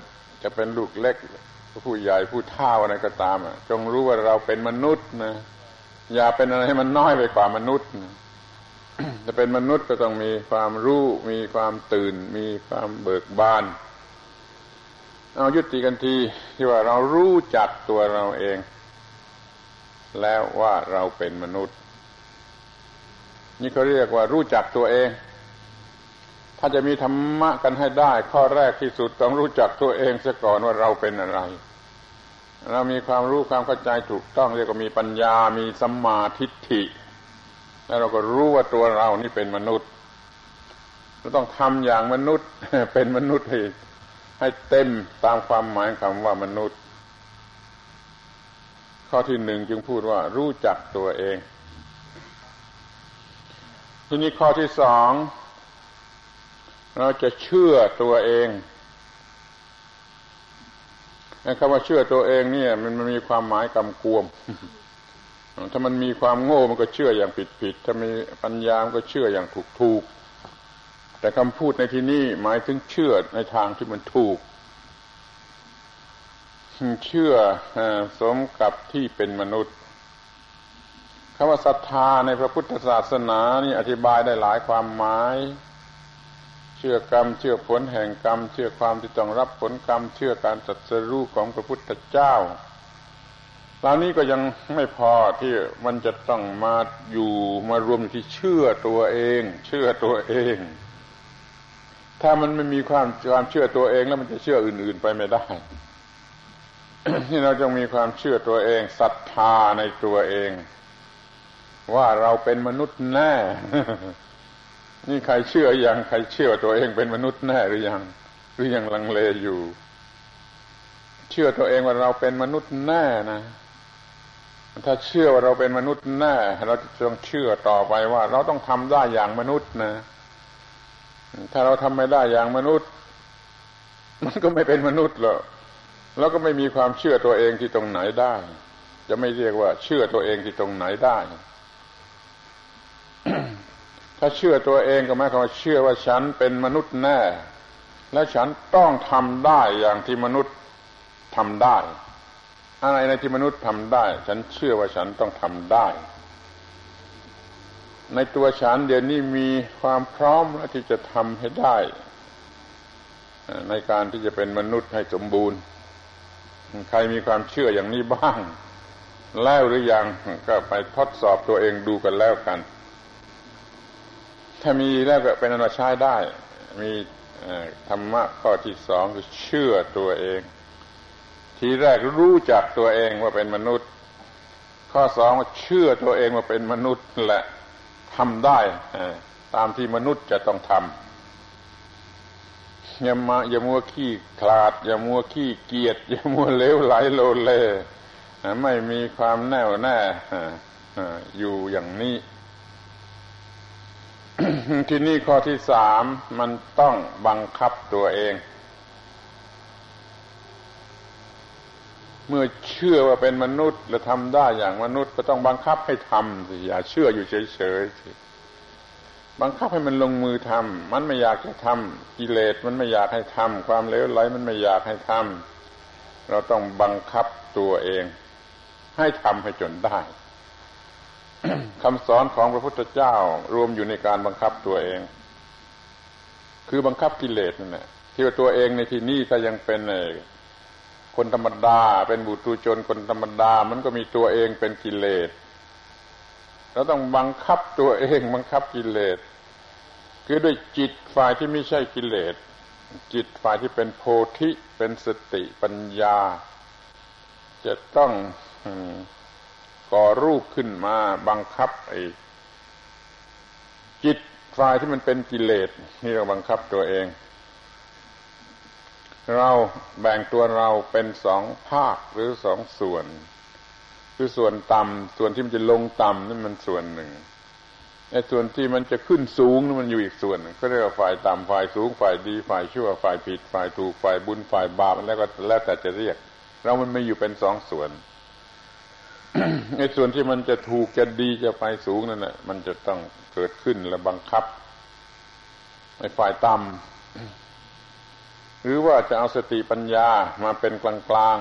จะเป็นลูกเล็กผู้ใหญ่ผู้เฒ่าอะไรก็ตามจงรู้ว่าเราเป็นมนุษย์นะอย่าเป็นอะไรให้มันน้อยไปกว่ามนุษย์นะจะเป็นมนุษย์ก็ต้องมีความรู้มีความตื่นมีความเบิกบานเอายุติกันทีที่ว่าเรารู้จักตัวเราเองแล้วว่าเราเป็นมนุษย์นี่เขาเรียกว่ารู้จักตัวเองถ้าจะมีธรรมะกันให้ได้ข้อแรกที่สุดต้องรู้จักตัวเองซะก่อนว่าเราเป็นอะไร เรามีความรู้ความเข้าใจถูกต้องเรียกว่ามีปัญญามีสัมมาทิฏฐิแล้วเราก็รู้ว่าตัวเรานี่เป็นมนุษย์เราต้องทำอย่างมนุษย์เป็นมนุษย์ให้เต็มตามความหมายคำว่ามนุษย์ข้อที่หนึ่งจึงพูดว่ารู้จักตัวเองทีนี้ข้อที่สองเราจะเชื่อตัวเองคำว่าเชื่อตัวเองเนี่ยมันมีความหมายกำกวมถ้ามันมีความโง่มันก็เชื่ออย่างผิดๆถ้ามีปัญญามันก็เชื่ออย่างถูกๆแต่คำพูดในที่นี้หมายถึงเชื่อในทางที่มันถูกเชื่อสมกับที่เป็นมนุษย์คำว่าศรัทธาในพระพุทธศาสนานี่อธิบายได้หลายความหมายเชื่อกรรมเชื่อผลแห่งกรรมเชื่อความที่ต้องรับผลกรรมเชื่อการตรัสรู้ของพระพุทธเจ้าเหล่านี้ก็ยังไม่พอที่มันจะต้องมาอยู่มารวมอยู่ที่เชื่อตัวเองเชื่อตัวเองถ้ามันไม่มีความเชื่อตัวเองแล้วมันจะเชื่ออื่นๆไปไม่ได้ที่เราจงมีความเชื่อตัวเองศรัทธาในตัวเองว่าเราเป็นมนุษย์แน่นี่ใครเชื่อยังใครเชื่อตัวเองเป็นมนุษย์แน่หรือยังลังเลอยู่เชื่อตัวเองว่าเราเป็นมนุษย์แน่นะถ้าเชื่อว่าเราเป็นมนุษย์แน่เราต้องเชื่อต่อไปว่าเราต้องทำได้อย่างมนุษย์นะถ้าเราทำไม่ได้อย่างมนุษย์มันก็ไม่เป็นมนุษย์หรอกแล้วก็ไม่มีความเชื่อตัวเองที่ตรงไหนได้จะไม่เรียกว่าเชื่อตัวเองที่ตรงไหนได้ ถ้าเชื่อตัวเองก็หมายความว่าเชื่อว่าฉันเป็นมนุษย์แน่และฉันต้องทำได้อย่างที่มนุษย์ทำได้อะไรในที่มนุษย์ทำได้ฉันเชื่อว่าฉันต้องทำได้ในตัวฉันเดี๋ยวนี้มีความพร้อมแล้วที่จะทำให้ได้ในการที่จะเป็นมนุษย์ให้สมบูรณ์ใครมีความเชื่ออย่างนี้บ้างแล้วหรือยังก็ไปทดสอบตัวเองดูกันแล้วกันถ้ามีแล้วก็เป็นอันว่าใช้ได้มีธรรมะข้อที่สองคือเชื่อตัวเองทีแรกรู้จักตัวเองว่าเป็นมนุษย์ข้อสองว่าเชื่อตัวเองว่าเป็นมนุษย์แหละทำได้ตามที่มนุษย์จะต้องทำอย่ามัวขี้ขลาดอย่ามัวขี้เกียจอย่ามัวเลวไหลโลเลไม่มีความแน่วแน่อยู่อย่างนี้ ที่นี่ข้อที่สามมันต้องบังคับตัวเองเมื่อเชื่อว่าเป็นมนุษย์และทำได้อย่างมนุษย์ก็ต้องบังคับให้ทำสิอย่าเชื่ออยู่เฉยๆสิบังคับให้มันลงมือทำมันไม่อยากจะทำกิเลสมันไม่อยากให้ทำความเลวไหลมันไม่อยากให้ทำเราต้องบังคับตัวเองให้ทำให้จนได้ คำสอนของพระพุทธเจ้ารวมอยู่ในการบังคับตัวเองคือบังคับกิเลสนั่นแหละที่ว่าตัวเองในที่นี้ถ้ายังเป็นคนธรรมดาเป็นบุตรชนคนธรรมดามันก็มีตัวเองเป็นกิเลสเราต้องบังคับตัวเองบังคับกิเลสคือด้วยจิตฝ่ายที่ไม่ใช่กิเลสจิตฝ่ายที่เป็นโพธิเป็นสติปัญญาจะต้องก่อรูปขึ้นมาบังคับไอ้จิตฝ่ายที่มันเป็นกิเลสนี่เราบังคับตัวเองเราแบ่งตัวเราเป็นสองภาคหรือสองส่วนคือส่วนต่ำส่วนที่มันจะลงต่ำนั่นมันส่วนหนึ่งไอ้ส่วนที่มันจะขึ้นสูงนั่นมันอยู่อีกส่วนหนึ่งก็เรียกว่าฝ่ายต่ำฝ่ายสูงฝ่ายดีฝ่ายชั่วฝ่ายผิดฝ่ายถูกฝ่ายบุญฝ่ายบาปแล้วแต่จะเรียกเรามันไม่อยู่เป็นสองส่วน ไอ้ส่วนที่มันจะถูกจะดีจะไปสูงนั่นแหละมันจะต้องเกิดขึ้นและบังคับไอ้ฝ่ายต่ำหรือว่าจะเอาสติปัญญามาเป็นกลาง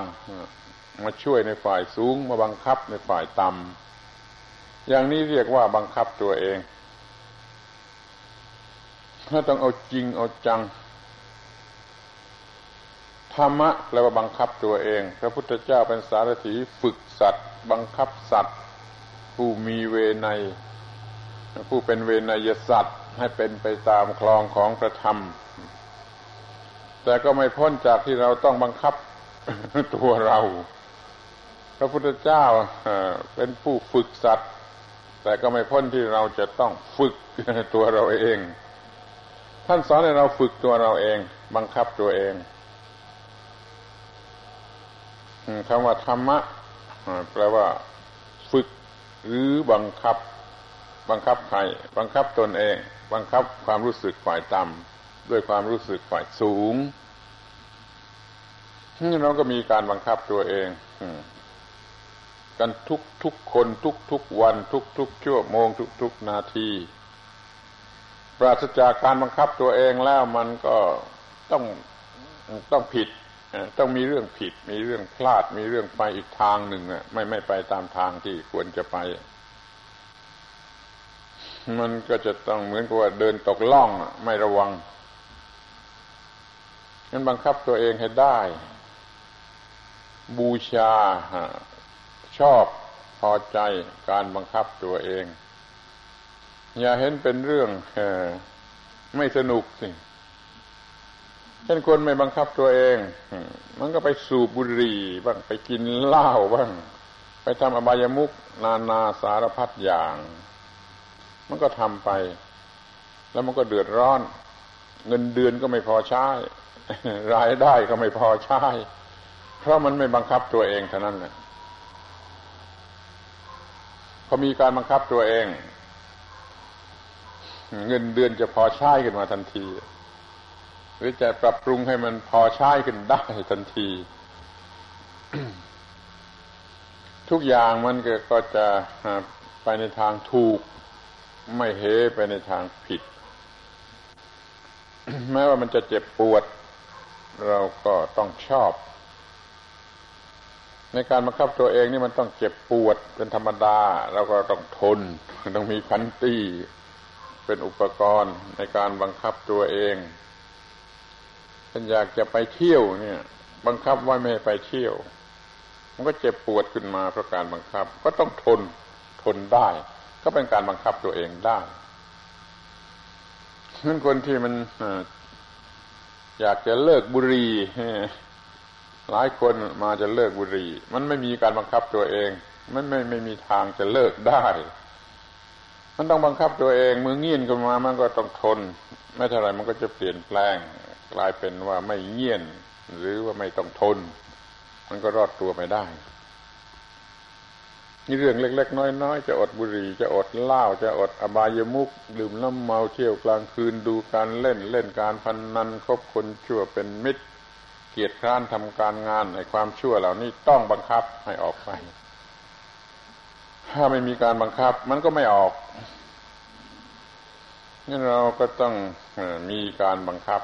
ๆมาช่วยในฝ่ายสูงมาบังคับในฝ่ายต่ำอย่างนี้เรียกว่าบังคับตัวเองถ้าต้องเอาจริงเอาจังธรรมะแปลว่าบังคับตัวเองพระพุทธเจ้าเป็นสารถีฝึกสัตว์บังคับสัตว์ผู้มีเวไนยผู้เป็นเวไนยสัตว์ให้เป็นไปตามคลองของพระธรรมแต่ก็ไม่พ้นจากที่เราต้องบังคับตัวเรา ระพุทธเจ้าเป็นผู้ฝึกสัตว์แต่ก็ไม่พ้นที่เราจะต้องฝึกตัวเราเองท่านสอนให้เราฝึกตัวเราเองบังคับตัวเองคำว่าธรรมะแปลว่าฝึกหรือบังคับใครบังคับตนเองบังคับความรู้สึกฝ่ายต่ำด้วยความรู้สึกฝ่ายสูงเราก็มีการบังคับตัวเองกันทุกคนทุกวันทุกชั่วโมงทุกนาทีปราศจากการบังคับตัวเองแล้วมันก็ต้องผิดต้องมีเรื่องผิดมีเรื่องพลาดมีเรื่องไปอีกทางหนึ่งน่ะไม่ไปตามทางที่ควรจะไปมันก็จะต้องเหมือนกับว่าเดินตกล่องไม่ระวังงั้นบังคับตัวเองให้ได้บูชาชอบพอใจการบังคับตัวเองอย่าเห็นเป็นเรื่องไม่สนุกสิเช่นคนไม่บังคับตัวเองมันก็ไปสูบบุหรี่บ้างไปกินเหล้าบ้างไปทำอบายมุขนานาสารพัดอย่างมันก็ทำไปแล้วมันก็เดือดร้อนเงินเดือนก็ไม่พอใช้รายได้ก็ไม่พอใช้เพราะมันไม่บังคับตัวเองเท่านั้นแหละพอมีการบังคับตัวเองเงินเดือนจะพอใช้ขึ้นมาทันทีหรือจะปรับปรุงให้มันพอใช้ขึ้นได้ทันที ทุกอย่างมันก็จะไปในทางถูกไม่เหไปในทางผิด แม้ว่ามันจะเจ็บปวดเราก็ต้องชอบในการบังคับตัวเองนี่มันต้องเจ็บปวดเป็นธรรมดาเราก็ต้องทนต้องมีขันติเป็นอุปกรณ์ในการบังคับตัวเองฉันอยากจะไปเที่ยวเนี่ยบังคับว่าไม่ให้ไปเที่ยวมันก็เจ็บปวดขึ้นมาเพราะการบังคับก็ต้องทนได้ก็เป็นการบังคับตัวเองได้งั้นคนที่มันอยากจะเลิกบุหรี่หลายคนมาจะเลิกบุหรี่มันไม่มีการบังคับตัวเองมันไม่มีทางจะเลิกได้มันต้องบังคับตัวเองมือเงี่ยนขึ้นมามันก็ต้องทนไม่เท่าไรมันก็จะเปลี่ยนแปลงกลายเป็นว่าไม่เงี่ยนหรือว่าไม่ต้องทนมันก็รอดตัวไปได้นี่เรื่องเล็กๆน้อยๆจะอดบุหรี่จะอดเหล้าจะอดอบายมุขดื่มน้ำเมาเที่ยวกลางคืนดูการเล่นการพนันคบคนชั่วเป็นมิตรเกียจคร้านทำการงานในความชั่วเหล่านี้ต้องบังคับให้ออกไปถ้าไม่มีการบังคับมันก็ไม่ออกงั้นเราก็ต้องมีการบังคับ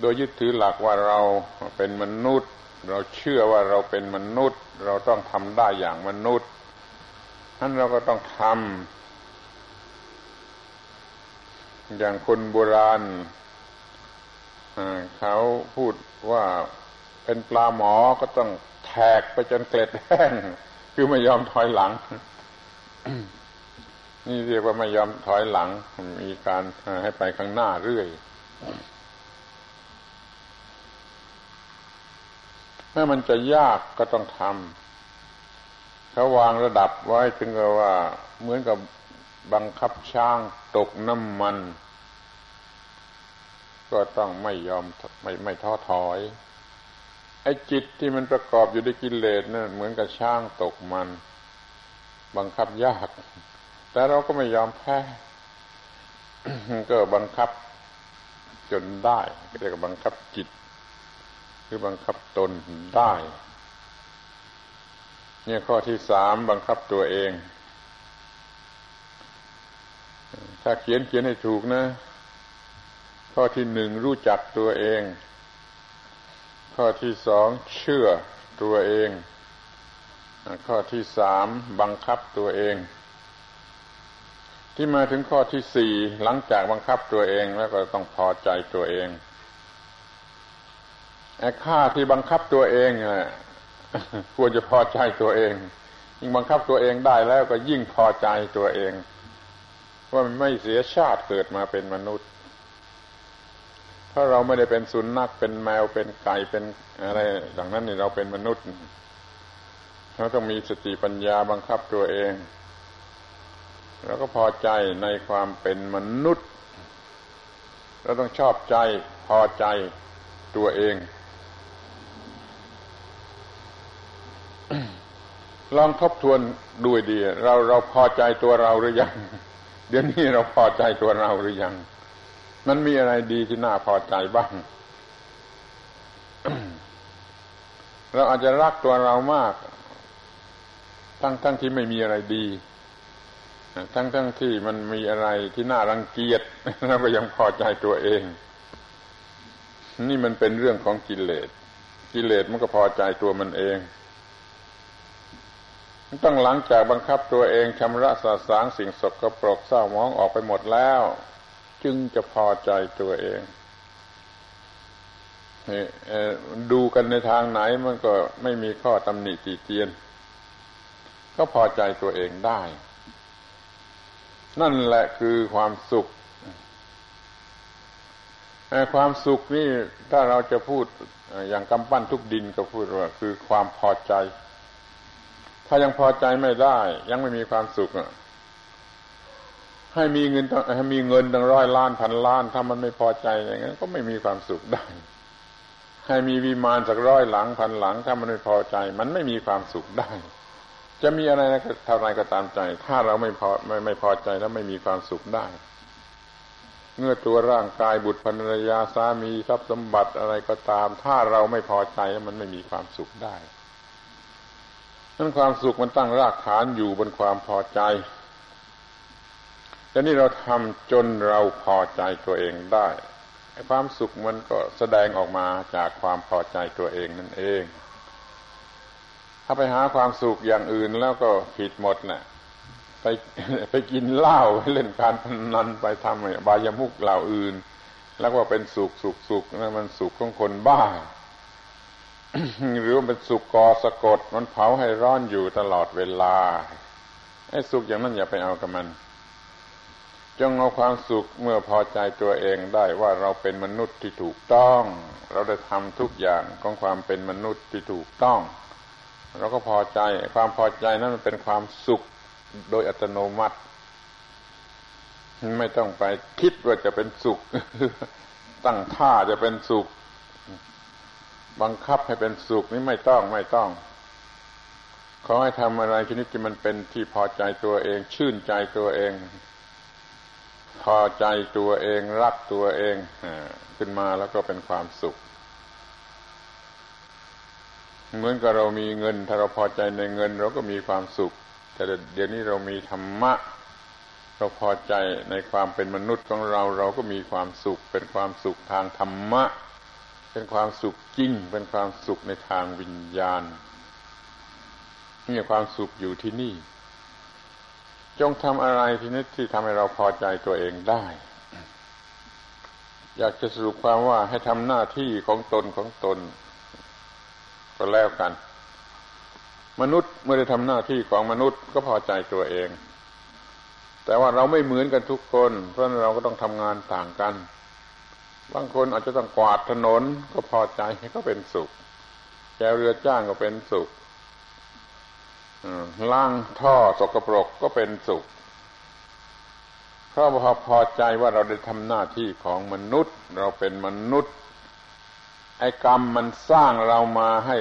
โดยยึดถือหลักว่าเราเป็นมนุษย์เราเชื่อว่าเราเป็นมนุษย์เราต้องทำได้อย่างมนุษย์นั้นเราก็ต้องทำอย่างคนโบราณเขาพูดว่าเป็นปลาหมอก็ต้องแทกไปจนเกล็ดแห้งคือไม่ยอมถอยหลัง นี่เรียกว่าไม่ยอมถอยหลังมีการให้ไปข้างหน้าเรื่อยแม้มันจะยากก็ต้องทำเขาวางระดับไว้ถึงกับว่าเหมือนกับบังคับช้างตกน้ำมันก็ต้องไม่ยอมไม่ท้อถอยไอ้จิตที่มันประกอบอยู่ด้วยกิเลสนั่นเหมือนกับช้างตกมันบังคับยากแต่เราก็ไม่ยอมแพ้ ก็บังคับจนได้เรียกว่าบังคับจิตคือบังคับตนได้เนี่ยข้อที่3บังคับตัวเองถ้าเขียนให้ถูกนะข้อที่1รู้จักตัวเองข้อที่2เชื่อตัวเองข้อที่3บังคับตัวเองที่มาถึงข้อที่4หลังจากบังคับตัวเองแล้วก็ต้องพอใจตัวเองไอ้ข้าที่บังคับตัวเองควรจะพอใจตัวเองยิ่งบังคับตัวเองได้แล้วก็ยิ่งพอใจตัวเองว่ามันไม่เสียชาติเกิดมาเป็นมนุษย์ถ้าเราไม่ได้เป็นสุนัขเป็นแมวเป็นไก่เป็นอะไรดังนั้นนี่เราเป็นมนุษย์ เราต้องมีสติปัญญาบังคับตัวเองแล้วก็พอใจในความเป็นมนุษย์เราต้องชอบใจพอใจตัวเอง ลองทบทวนดูดีเราพอใจตัวเราหรือยัง เดี๋ยวนี้เราพอใจตัวเราหรือยังมันมีอะไรดีที่น่าพอใจบ้าง เราอาจจะรักตัวเรามากทั้งที่ไม่มีอะไรดีทั้งที่มันมีอะไรที่น่ารังเกียจเราก็ยังพอใจตัวเองนี่มันเป็นเรื่องของกิเลสกิเลสมันก็พอใจตัวมันเองต้องหลังจากบังคับตัวเองชำระสะสางสิ่งสกปรกเศร้าหมองออกไปหมดแล้วจึงจะพอใจตัวเองดูกันในทางไหนมันก็ไม่มีข้อตำหนิติเตียนก็พอใจตัวเองได้นั่นแหละคือความสุขความสุขนี่ถ้าเราจะพูดอย่างกำปั้นทุบดินก็พูดว่าคือความพอใจถ้ายังพอใจไม่ได้ยังไม่มีความสุขให้มีเงินตั้งร้อยล้านพันล้านถ้ามันไม่พอใจอย่างนั้นก็ไม่มีความสุขได้ให้มีวิมานสักร้อยหลังพันหลังถ้ามันไม่พอใจมันไม่มีความสุขได้จะมีอะไรเท่าไรก็ตามใจถ้าเราไม่พอใจแล้วไม่มีความสุขได้เมื่อตัวร่างกายบุตรภรรยาสามีทรัพย์สมบัติอะไรก็ตามถ้าเราไม่พอใจแล้วมันไม่มีความสุขได้นั่นความสุขมันตั้งรากฐานอยู่บนความพอใจแต่นี่เราทำจนเราพอใจตัวเองได้ความสุขมันก็แสดงออกมาจากความพอใจตัวเองนั่นเองถ้าไปหาความสุขอย่างอื่นแล้วก็ผิดหมดน่ะไปกินเหล้าไปเล่นการพนันไปทำบายมุขเหล่าอื่นแล้วก็เป็นสุขนั่นมันสุขของคนบ้า หรือว่าเป็นสุขกอสะกดมันเผาให้ร้อนอยู่ตลอดเวลาไอ้สุขอย่างนั้นอย่าไปเอากับมันจงเอาความสุขเมื่อพอใจตัวเองได้ว่าเราเป็นมนุษย์ที่ถูกต้องเราได้ทำทุกอย่างของความเป็นมนุษย์ที่ถูกต้องเราก็พอใจความพอใจนั้นมันเป็นความสุขโดยอัตโนมัติไม่ต้องไปคิดว่าจะเป็นสุขตั้งท่าจะเป็นสุขบังคับให้เป็นสุขนี่ไม่ต้องขอให้ทำอะไรชนิดที่มันเป็นที่พอใจตัวเองชื่นใจตัวเองพอใจตัวเองรักตัวเองขึ้นมาแล้วก็เป็นความสุขเหมือนกับเรามีเงินถ้าเราพอใจในเงินเราก็มีความสุขแต่เดี๋ยวนี้เรามีธรรมะเราพอใจในความเป็นมนุษย์ของเราเราก็มีความสุขเป็นความสุขทางธรรมะเป็นความสุขจริงเป็นความสุขในทางวิญญาณนี่ความสุขอยู่ที่นี่จงทำอะไรที่นิดที่ทำให้เราพอใจตัวเองได้อยากจะสรุปความว่าให้ทำหน้าที่ของตนก็แล้วกันมนุษย์เมื่อได้ทำหน้าที่ของมนุษย์ก็พอใจตัวเองแต่ว่าเราไม่เหมือนกันทุกคนเพราะเราก็ต้องทำงานต่างกันบางคนอาจจะต้องกวาดถนนก็พอใจก็เป็นสุขแกเรือจ้างก็เป็นสุขล้างท่อสกปรกก็เป็นสุขเพราะพอใจว่าเราได้ทำหน้าที่ของมนุษย์เราเป็นมนุษย์ไอ้กรรมมันสร้างเรามาให้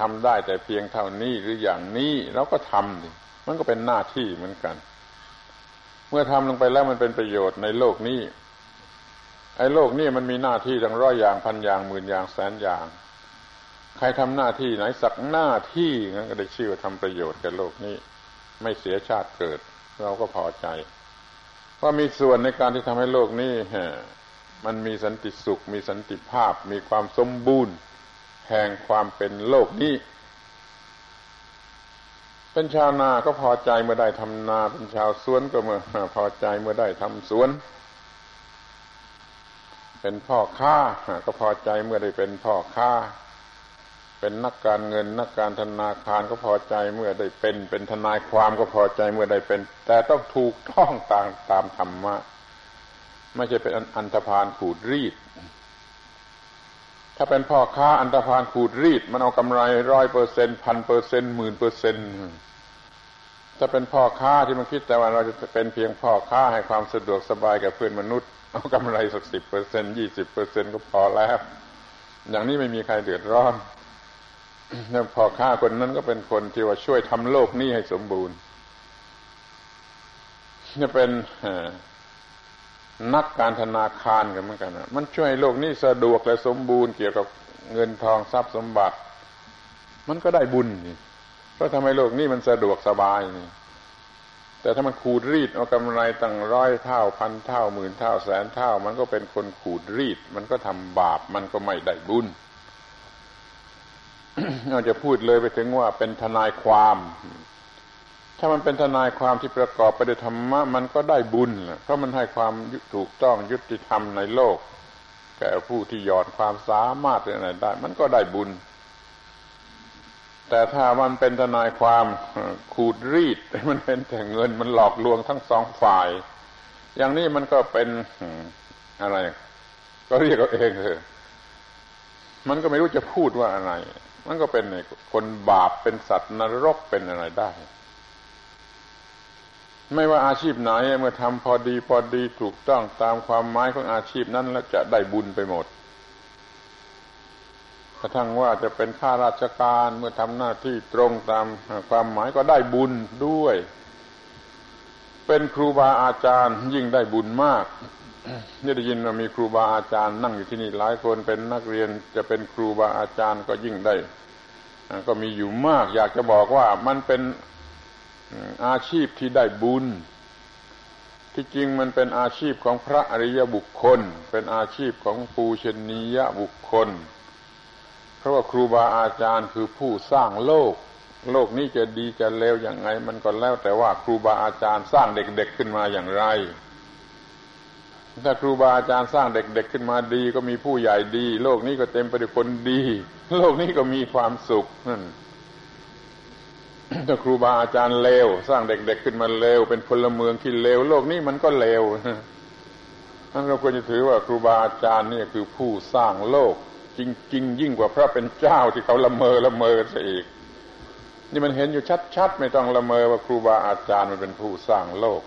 ทำได้แต่เพียงเท่านี้หรืออย่างนี้เราก็ทำดิมันก็เป็นหน้าที่เหมือนกันเมื่อทำลงไปแล้วมันเป็นประโยชน์ในโลกนี้ไอ้โลกนี้มันมีหน้าที่ตั้งร้อยอย่างพันอย่างหมื่นอย่างแสนอย่างใครทำหน้าที่ไหนสักหน้าที่งั้นก็ได้ชื่อว่าทำประโยชน์แก่โลกนี้ไม่เสียชาติเกิดเราก็พอใจว่ามีส่วนในการที่ทำให้โลกนี้มันมีสันติสุขมีสันติภาพมีความสมบูรณ์แห่งความเป็นโลกนี้เป็นชาวนาก็พอใจเมื่อได้ทำนาเป็นชาวสวนก็พอใจเมื่อได้ทำสวนเป็นพ่อค้าก็พอใจเมื่อได้เป็นพ่อค้าเป็นนักการเงินนักการธนาคารก็พอใจเมื่อได้เป็นทนายความก็พอใจเมื่อได้เป็นแต่ต้องถูกต้องตามธรรมะไม่ใช่เป็นอันธพาลขูดรีด ถ้าเป็นพ่อค้าอันธพาลขูดรีดมันเอากำไร 100% 1000% 10,000% ถ้าเป็นพ่อค้าที่มันคิดแต่ว่าเราจะเป็นเพียงพ่อค้าให้ความสะดวกสบายกับเพื่อนมนุษย์เอากำไรสัก 10% 20% ก็พอแล้วอย่างนี้ไม่มีใครเดือดร้อนแล้วพ่อค้าคนนั้นก็เป็นคนที่ว่าช่วยทำโลกนี้ให้สมบูรณ์จะเป็นนักการธนาคารกันเหมือนกันนะมันช่วยโลกนี้สะดวกและสมบูรณ์เกี่ยวกับเงินทองทรัพย์สมบัติมันก็ได้บุญนี่เพราะทำให้โลกนี้มันสะดวกสบายนี่แต่ถ้ามันขูดรีดเอากำไรตั้งร้อยเท่าพันเท่าหมื่นเท่าแสนเท่ามันก็เป็นคนขูดรีดมันก็ทำบาปมันก็ไม่ได้บุญ เราจะพูดเลยไปถึงว่าเป็นทนายความถ้ามันเป็นทนายความที่ประกอบไปด้วยธรรมะมันก็ได้บุญเพราะมันให้ความถูกต้องยุติธรรมในโลกแก่ผู้ที่หย่อนความสามารถอะไรได้มันก็ได้บุญแต่ถ้ามันเป็นทนายความขูดรีดมันเป็นแต่เงินมันหลอกลวงทั้งสองฝ่ายอย่างนี้มันก็เป็นอะไรก็เรียกเอาเองเถอะมันก็ไม่รู้จะพูดว่าอะไรมันก็เป็นคนบาปเป็นสัตว์นรกเป็นอะไรได้ไม่ว่าอาชีพไหนเมื่อทำพอดีถูกต้องตามความหมายของอาชีพนั้นแล้วจะได้บุญไปหมดกระทั่งว่าจะเป็นข้าราชการเมื่อทำหน้าที่ตรงตามความหมายก็ได้บุญด้วยเป็นครูบาอาจารย์ยิ่งได้บุญมาก นี่ได้ยินว่ามีครูบาอาจารย์นั่งอยู่ที่นี่หลายคนเป็นนักเรียนจะเป็นครูบาอาจารย์ก็ยิ่งได้ก็มีอยู่มากอยากจะบอกว่ามันเป็นอาชีพที่ได้บุญที่จริงมันเป็นอาชีพของพระอริยบุคคลเป็นอาชีพของปูชนียบุคคลเพราะว่าครูบาอาจารย์คือผู้สร้างโลกโลกนี้จะดีจะเลวอย่างไรมันก็แล้วแต่ว่าครูบาอาจารย์สร้างเด็กๆขึ้นมาอย่างไรถ้าครูบาอาจารย์สร้างเด็กๆขึ้นมาดีก็มีผู้ใหญ่ดีโลกนี้ก็เต็มไปด้วยคนดีโลกนี้ก็มีความสุขนั่นถ้าครูบาอาจารย์เลวสร้างเด็กๆขึ้นมาเลวเป็นพลเมืองที่เลวโลกนี้มันก็เลวนั่นเราควรจะถือว่าครูบาอาจารย์นี่คือผู้สร้างโลกจริงๆยิ่งกว่าพระเป็นเจ้าที่เขาละเมอซะอีกนี่มันเห็นอยู่ชัดๆไม่ต้องละเมอว่าครูบาอาจารย์มันเป็นผู้สร้างโลก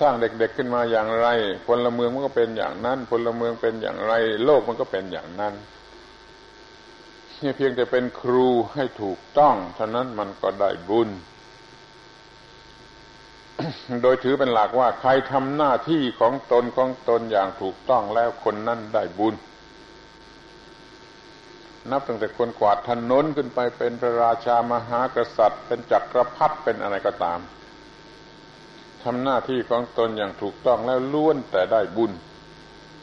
สร้างเด็กๆขึ้นมาอย่างไรพลเมืองมันก็เป็นอย่างนั้นพลเมืองเป็นอย่างไรโลกมันก็เป็นอย่างนั้นเพียงแต่เป็นครูให้ถูกต้องเท่านั้นมันก็ได้บุญ โดยถือเป็นหลักว่าใครทำหน้าที่ของตนอย่างถูกต้องแล้วคนนั้นได้บุญนับตั้งแต่คนกวาดถนนขึ้นไปเป็นพระราชามหากษัตริย์เป็นจักรพรรดิเป็นอะไรก็ตามทำหน้าที่ของตนอย่างถูกต้องแล้วล้วนแต่ได้บุญ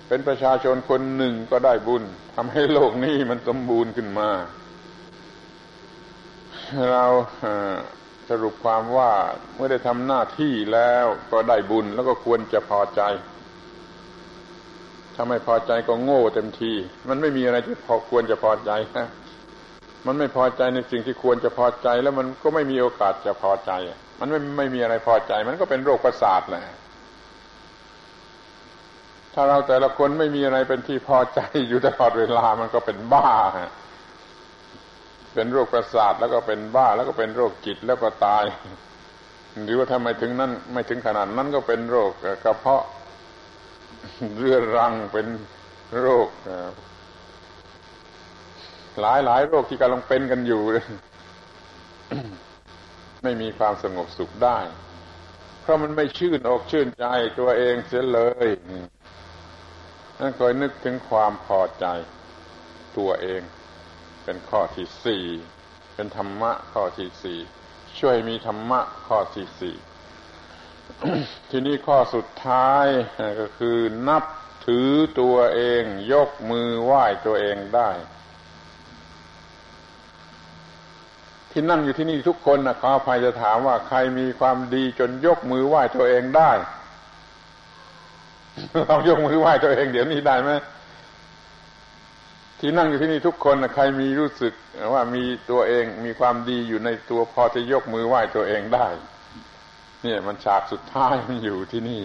เป็นประชาชนคนหนึ่งก็ได้บุญทำให้โลกนี้มันสมบูรณ์ขึ้นมาเราสรุปความว่าเมื่อได้ทำหน้าที่แล้วก็ได้บุญแล้วก็ควรจะพอใจถ้าไม่พอใจก็โง่เต็มทีมันไม่มีอะไรที่พอควรจะพอใจนะมันไม่พอใจในสิ่งที่ควรจะพอใจแล้วมันก็ไม่มีโอกาสจะพอใจมันไม่มีอะไรพอใจมันก็เป็นโรคประสาทแหละถ้าเราแต่ละคนไม่มีอะไรเป็นที่พอใจอยู่ตลอดเวลามันก็เป็นบ้าเป็นโรคประสาทแล้วก็เป็นบ้าแล้วก็เป็นโรคจิตแล้วก็ตายหรือว่าทำไมถึงนั้นไม่ถึงขนาดนั้นก็เป็นโรคกระเพาะเรื้อรังเป็นโรคหลายโรคที่กำลังเป็นกันอยู่ ไม่มีความสงบสุขได้เพราะมันไม่ชื่นอกชื่นใจตัวเองเสียเลยนั่นคอยนึกถึงความพอใจตัวเองเป็นข้อที่สี่เป็นธรรมะข้อที่สี่ช่วยมีธรรมะข้อที่สี่ ทีนี้ข้อสุดท้ายก็คือนับถือตัวเองยกมือไหว้ตัวเองได้ที่นั่งอยู่ที่นี่ทุกคนนะขออภัยจะถามว่าใครมีความดีจนยกมือไหว้ตัวเองได้เรายกมือไหว้ตัวเองเดี๋ยวนี้ได้ไหมที่นั่งอยู่ที่นี่ทุกคนนะใครมีรู้สึกว่ามีตัวเองมีความดีอยู่ในตัวพอจะยกมือไหว้ตัวเองได้เนี่ยมันฉากสุดท้ายมันอยู่ที่นี่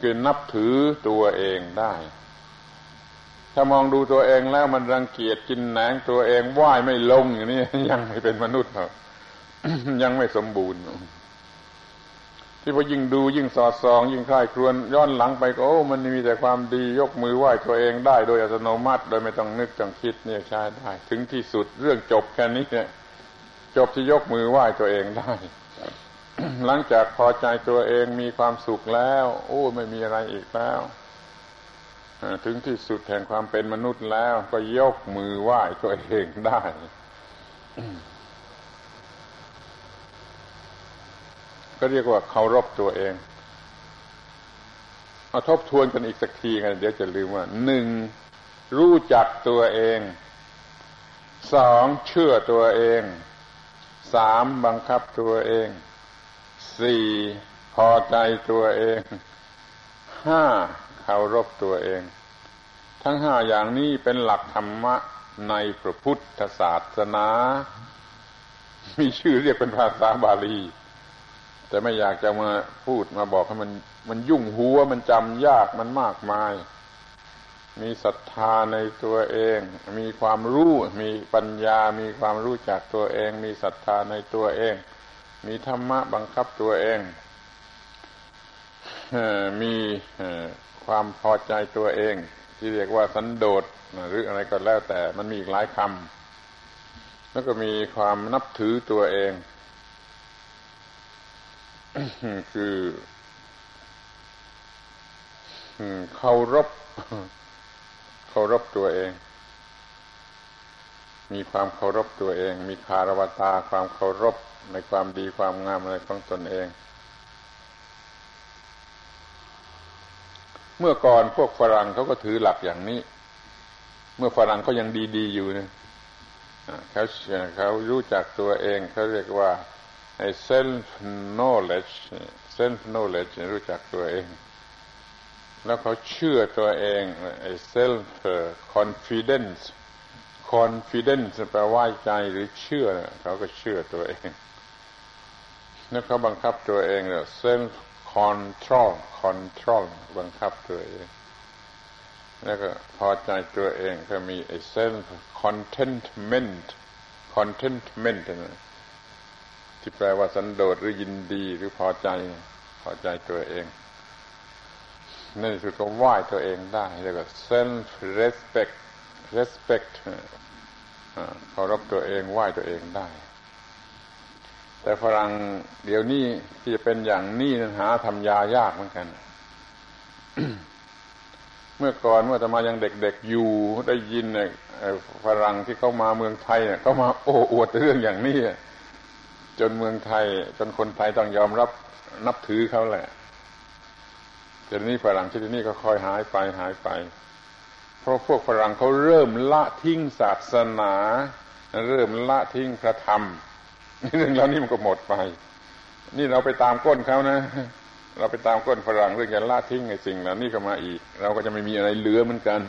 คือนับถือตัวเองได้ ถ้ามองดูตัวเองแล้วมันรังเกียจกินแหนงตัวเองว่ายไม่ลงอย่างนี้ยังไม่เป็นมนุษย์ครับ ยังไม่สมบูรณ์ที่พอยิ่งดูยิ่งสอดส่องยิ่งค่ายครวญย้อนหลังไปก็โอ้มันมีแต่ความดียกมือไหว้ตัวเองได้โดยอัตโนมัติโดยไม่ต้องนึกต้องคิดเนี่ยใช้ได้ถึงที่สุดเรื่องจบแค่นี้เนี่ยจบที่ยกมือไหว้ตัวเองได้ หลังจากพอใจตัวเองมีความสุขแล้วโอ้ไม่มีอะไรอีกแล้วถึงที่สุดแห่งความเป็นมนุษย์แล้วก็ยกมือไหว้ตัวเองได้ ก็เรียกว่าเคารพตัวเองเอาทบทวนกันอีกสักทีกันเดี๋ยวจะลืมว่าหนึ่งรู้จักตัวเองสองเชื่อตัวเองสามบังคับตัวเองสี่พอใจตัวเองห้าเคารพตัวเองทั้งห้าอย่างนี้เป็นหลักธรรมะในพระพุทธศาสนามีชื่อเรียกเป็นภาษาบาลีแต่ไม่อยากจะมาพูดมาบอกให้มันยุ่งหัวมันจำยากมันมากมายมีศรัทธาในตัวเองมีความรู้มีปัญญามีความรู้จักตัวเองมีศรัทธาในตัวเองมีธรรมะบังคับตัวเองมีความพอใจตัวเองที่เรียกว่าสันโดษหรืออะไรก็แล้วแต่มันมีอีกหลายคำแล้วก็มีความนับถือตัวเองคือเคารพตัวเองมีความเคารพตัวเองมีคารวะตาความเคารพในความดีความงามอะไรของตนเองเมื่อก่อนพวกฝรั่งเขาก็ถือหลักอย่างนี้เมื่อฝรั่งเขายังดีๆอยู่นะเขารู้จักตัวเองเขาเรียกว่าไอ้ self knowledge รู้จักตัวเองแล้วเขาเชื่อตัวเองไอ้ self confidence แปลไว้ใจหรือเชื่อเขาก็เชื่อตัวเองแล้วเขาบังคับตัวเองเนี่ย self control บังคับตัวเองแล้วก็พอใจตัวเองก็มีไอ้ self contentment นะที่แปลว่าสันโดษหรือยินดีหรือพอใจตัวเองนั่นคือก็ไหว้ตัวเองได้แล้วก็ self respect เคารพตัวเองไหว้ตัวเองได้แต่ฝรั่งเดี๋ยวนี้ที่จะเป็นอย่างนี้นั้นหาทำยายากเหมือนกัน เมื่อก่อนเมื่อตมายังเด็กๆอยู่ได้ยินเนี่ยฝรั่งที่เข้ามาเมืองไทยเนี่ยเข้ามาโอ้อวดเรื่องอย่างนี้จนเมืองไทยจนคนไทยต้องยอมรับนับถือเขาแหละเดี๋ยวนี้ฝรั่งที่นี่ก็ค่อยหายไปเพราะพวกฝรั่งเขาเริ่มละทิ้งศาสนาเริ่มละทิ้งพระธรรมนี่เรื่องแล้วนี่มันก็หมดไปนี่เราไปตามก้นเขานะเราไปตามก้นฝรั่งเรื่องการละทิ้งไอ้สิ่งเหล่านี้ก็มาอีกเราก็จะไม่มีอะไรเหลือเหมือนกัน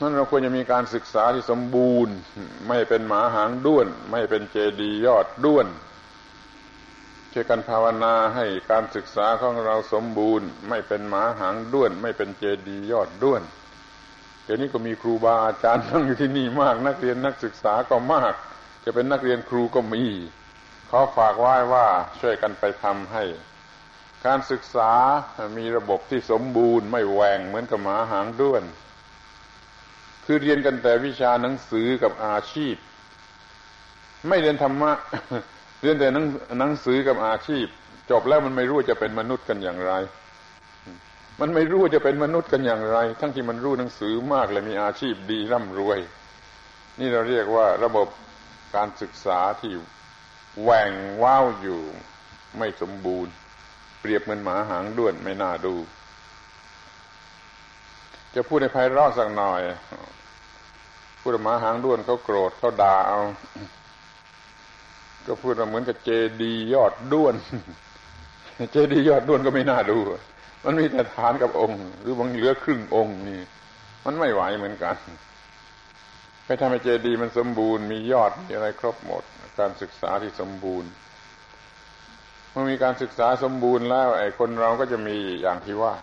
นั่นเราควรจะมีการศึกษาที่สมบูรณ์ไม่เป็นหมาหางด้วนไม่เป็นเจดียอดด้วนเช่นการภาวนาให้การศึกษาของเราสมบูรณ์ไม่เป็นหมาหางด้วนไม่เป็นเจดียอดด้วนเดี๋ยวนี้ก็มีครูบาอาจารย์นั่งอยู่ที่นี่มากนักเรียนนักศึกษาก็มากจะเป็นนักเรียนครูก็มีขอฝากไว้ว่าช่วยกันไปทำให้การศึกษามีระบบที่สมบูรณ์ไม่แหว่งเหมือนกับหมาหางด้วนคือเรียนกันแต่วิชาหนังสือกับอาชีพไม่เรียนธรรมะเรียนแต่หนังสือกับอาชีพจบแล้วมันไม่รู้จะเป็นมนุษย์กันอย่างไรมันไม่รู้จะเป็นมนุษย์กันอย่างไรทั้งที่มันรู้หนังสือมากและมีอาชีพดีร่ำรวยนี่เราเรียกว่าระบบการศึกษาที่แหว่งว้าวอยู่ไม่สมบูรณ์เปรียบเหมือนหมาหางด้วนไม่น่าดูจะพูดในไพเราะสักหน่อยพูดหมาหางด้วนเขาโกรธเขาด่าเอาก็พูดมาเหมือนกับเจดียอดด้วนเจดียอดด้วนก็ไม่น่าดูมันมีแต่ฐานกับองค์หรือบางเหลือครึ่งองค์นี่มันไม่ไหวเหมือนกันไปทำให้เจดีมันสมบูรณ์มียอดมีอะไรครบหมดการศึกษาที่สมบูรณ์เมื่อมีการศึกษาสมบูรณ์แล้วไอ้คนเราก็จะมีอย่างที่ว่า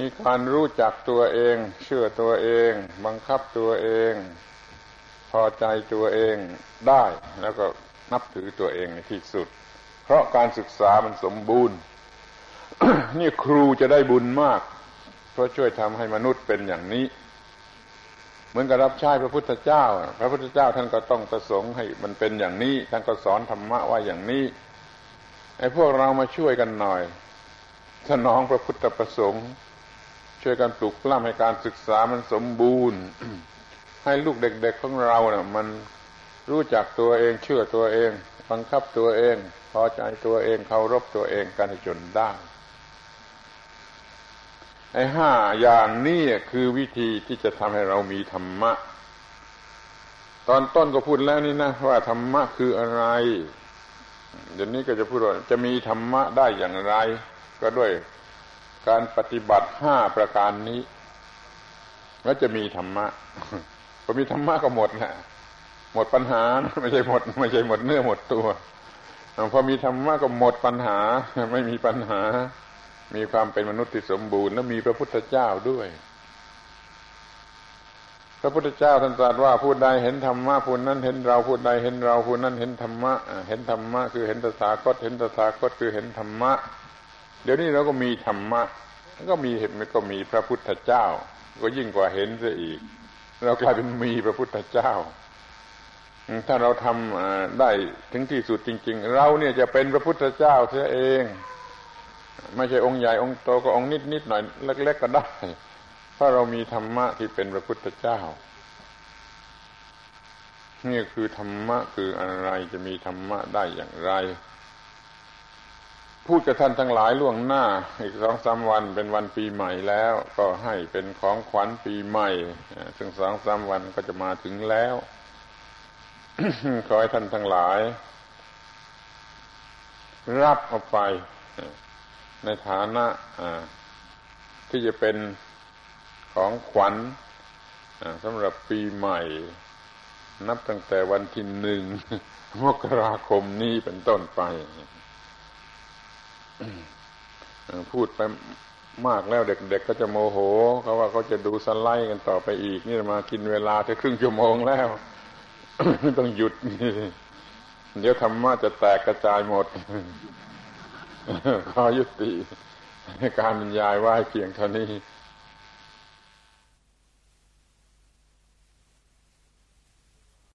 มีการรู้จักตัวเองเชื่อตัวเองบังคับตัวเองพอใจตัวเองได้แล้วก็นับถือตัวเองในที่สุดเพราะการศึกษามันสมบูรณ์ นี่ครูจะได้บุญมากเพราะช่วยทำให้มนุษย์เป็นอย่างนี้เหมือนกับรับใช้พระพุทธเจ้าพระพุทธเจ้าท่านก็ต้องประสงค์ให้มันเป็นอย่างนี้ท่านก็สอนธรรมะว่าอย่างนี้ไอ้พวกเรามาช่วยกันหน่อยสนองพระพุทธประสงค์ช่วยกันปลุกปล้ำให้การศึกษามันสมบูรณ์ ให้ลูกเด็กๆของเราน่ะมันรู้จักตัวเองเชื่อตัวเองบังคับตัวเองพอใจตัวเองเคารพตัวเองกันจนได้ไอ้ห้าอย่างนี้คือวิธีที่จะทำให้เรามีธรรมะตอนต้นก็พูดแล้วนี่นะว่าธรรมะคืออะไรเดี๋ยวนี้ก็จะพูดว่าจะมีธรรมะได้อย่างไรก็ด้วยการปฏิบัติ5ประการนี้แล้วจะมีธรรมะพอมีธรรมะก็หมดแหละหมดปัญหาไม่ใช่หมดเนื้อหมดตัวพอมีธรรมะก็หมดปัญหาไม่มีปัญหามีความเป็นมนุษย์ที่สมบูรณ์และมีพระพุทธเจ้าด้วยพระพุทธเจ้าท่านตรัสว่าผู้ใดเห็นธรรมะผู้นั้นเห็นเราผู้ใดเห็นเราผู้นั้นเห็นธรรมะเห็นธรรมะคือเห็นตถาคตเห็นตถาคตคือเห็นธรรมะเดี๋ยวนี้เราก็มีธรรมะก็มีพระพุทธเจ้าก็ยิ่งกว่าเห็นซะอีกเรากลายเป็นมีพระพุทธเจ้าถ้าเราทำได้ถึงที่สุดจริงๆเราเนี่ยจะเป็นพระพุทธเจ้าซะเองไม่ใช่องค์ใหญ่องค์โตก็องค์นิดๆหน่อยเล็กๆก็ได้เพราะเรามีธรรมะที่เป็นพระพุทธเจ้านี่คือธรรมะคืออะไรจะมีธรรมะได้อย่างไรพูดกับท่านทั้งหลายล่วงหน้าอีก 2-3 วันเป็นวันปีใหม่แล้วก็ให้เป็นของขวัญปีใหม่ซึ่ง 2-3 วันก็จะมาถึงแล้ว ขอให้ท่านทั้งหลายรับเอาไปในฐานะที่จะเป็นของขวัญสำหรับปีใหม่นับตั้งแต่วันที่1 มกราคมนี้เป็นต้นไปพูดไปมากแล้วเด็กๆก็จะโมโหเขาว่าเขาจะดูสไลด์กันต่อไปอีกนี่มากินเวลาแค่ครึ่งชั่วโมงแล้ว ต้องหยุด เดี๋ยวธรรมะจะแตกกระจายหมด ขอยุติการบรรยายไว้เพียงเท่านี้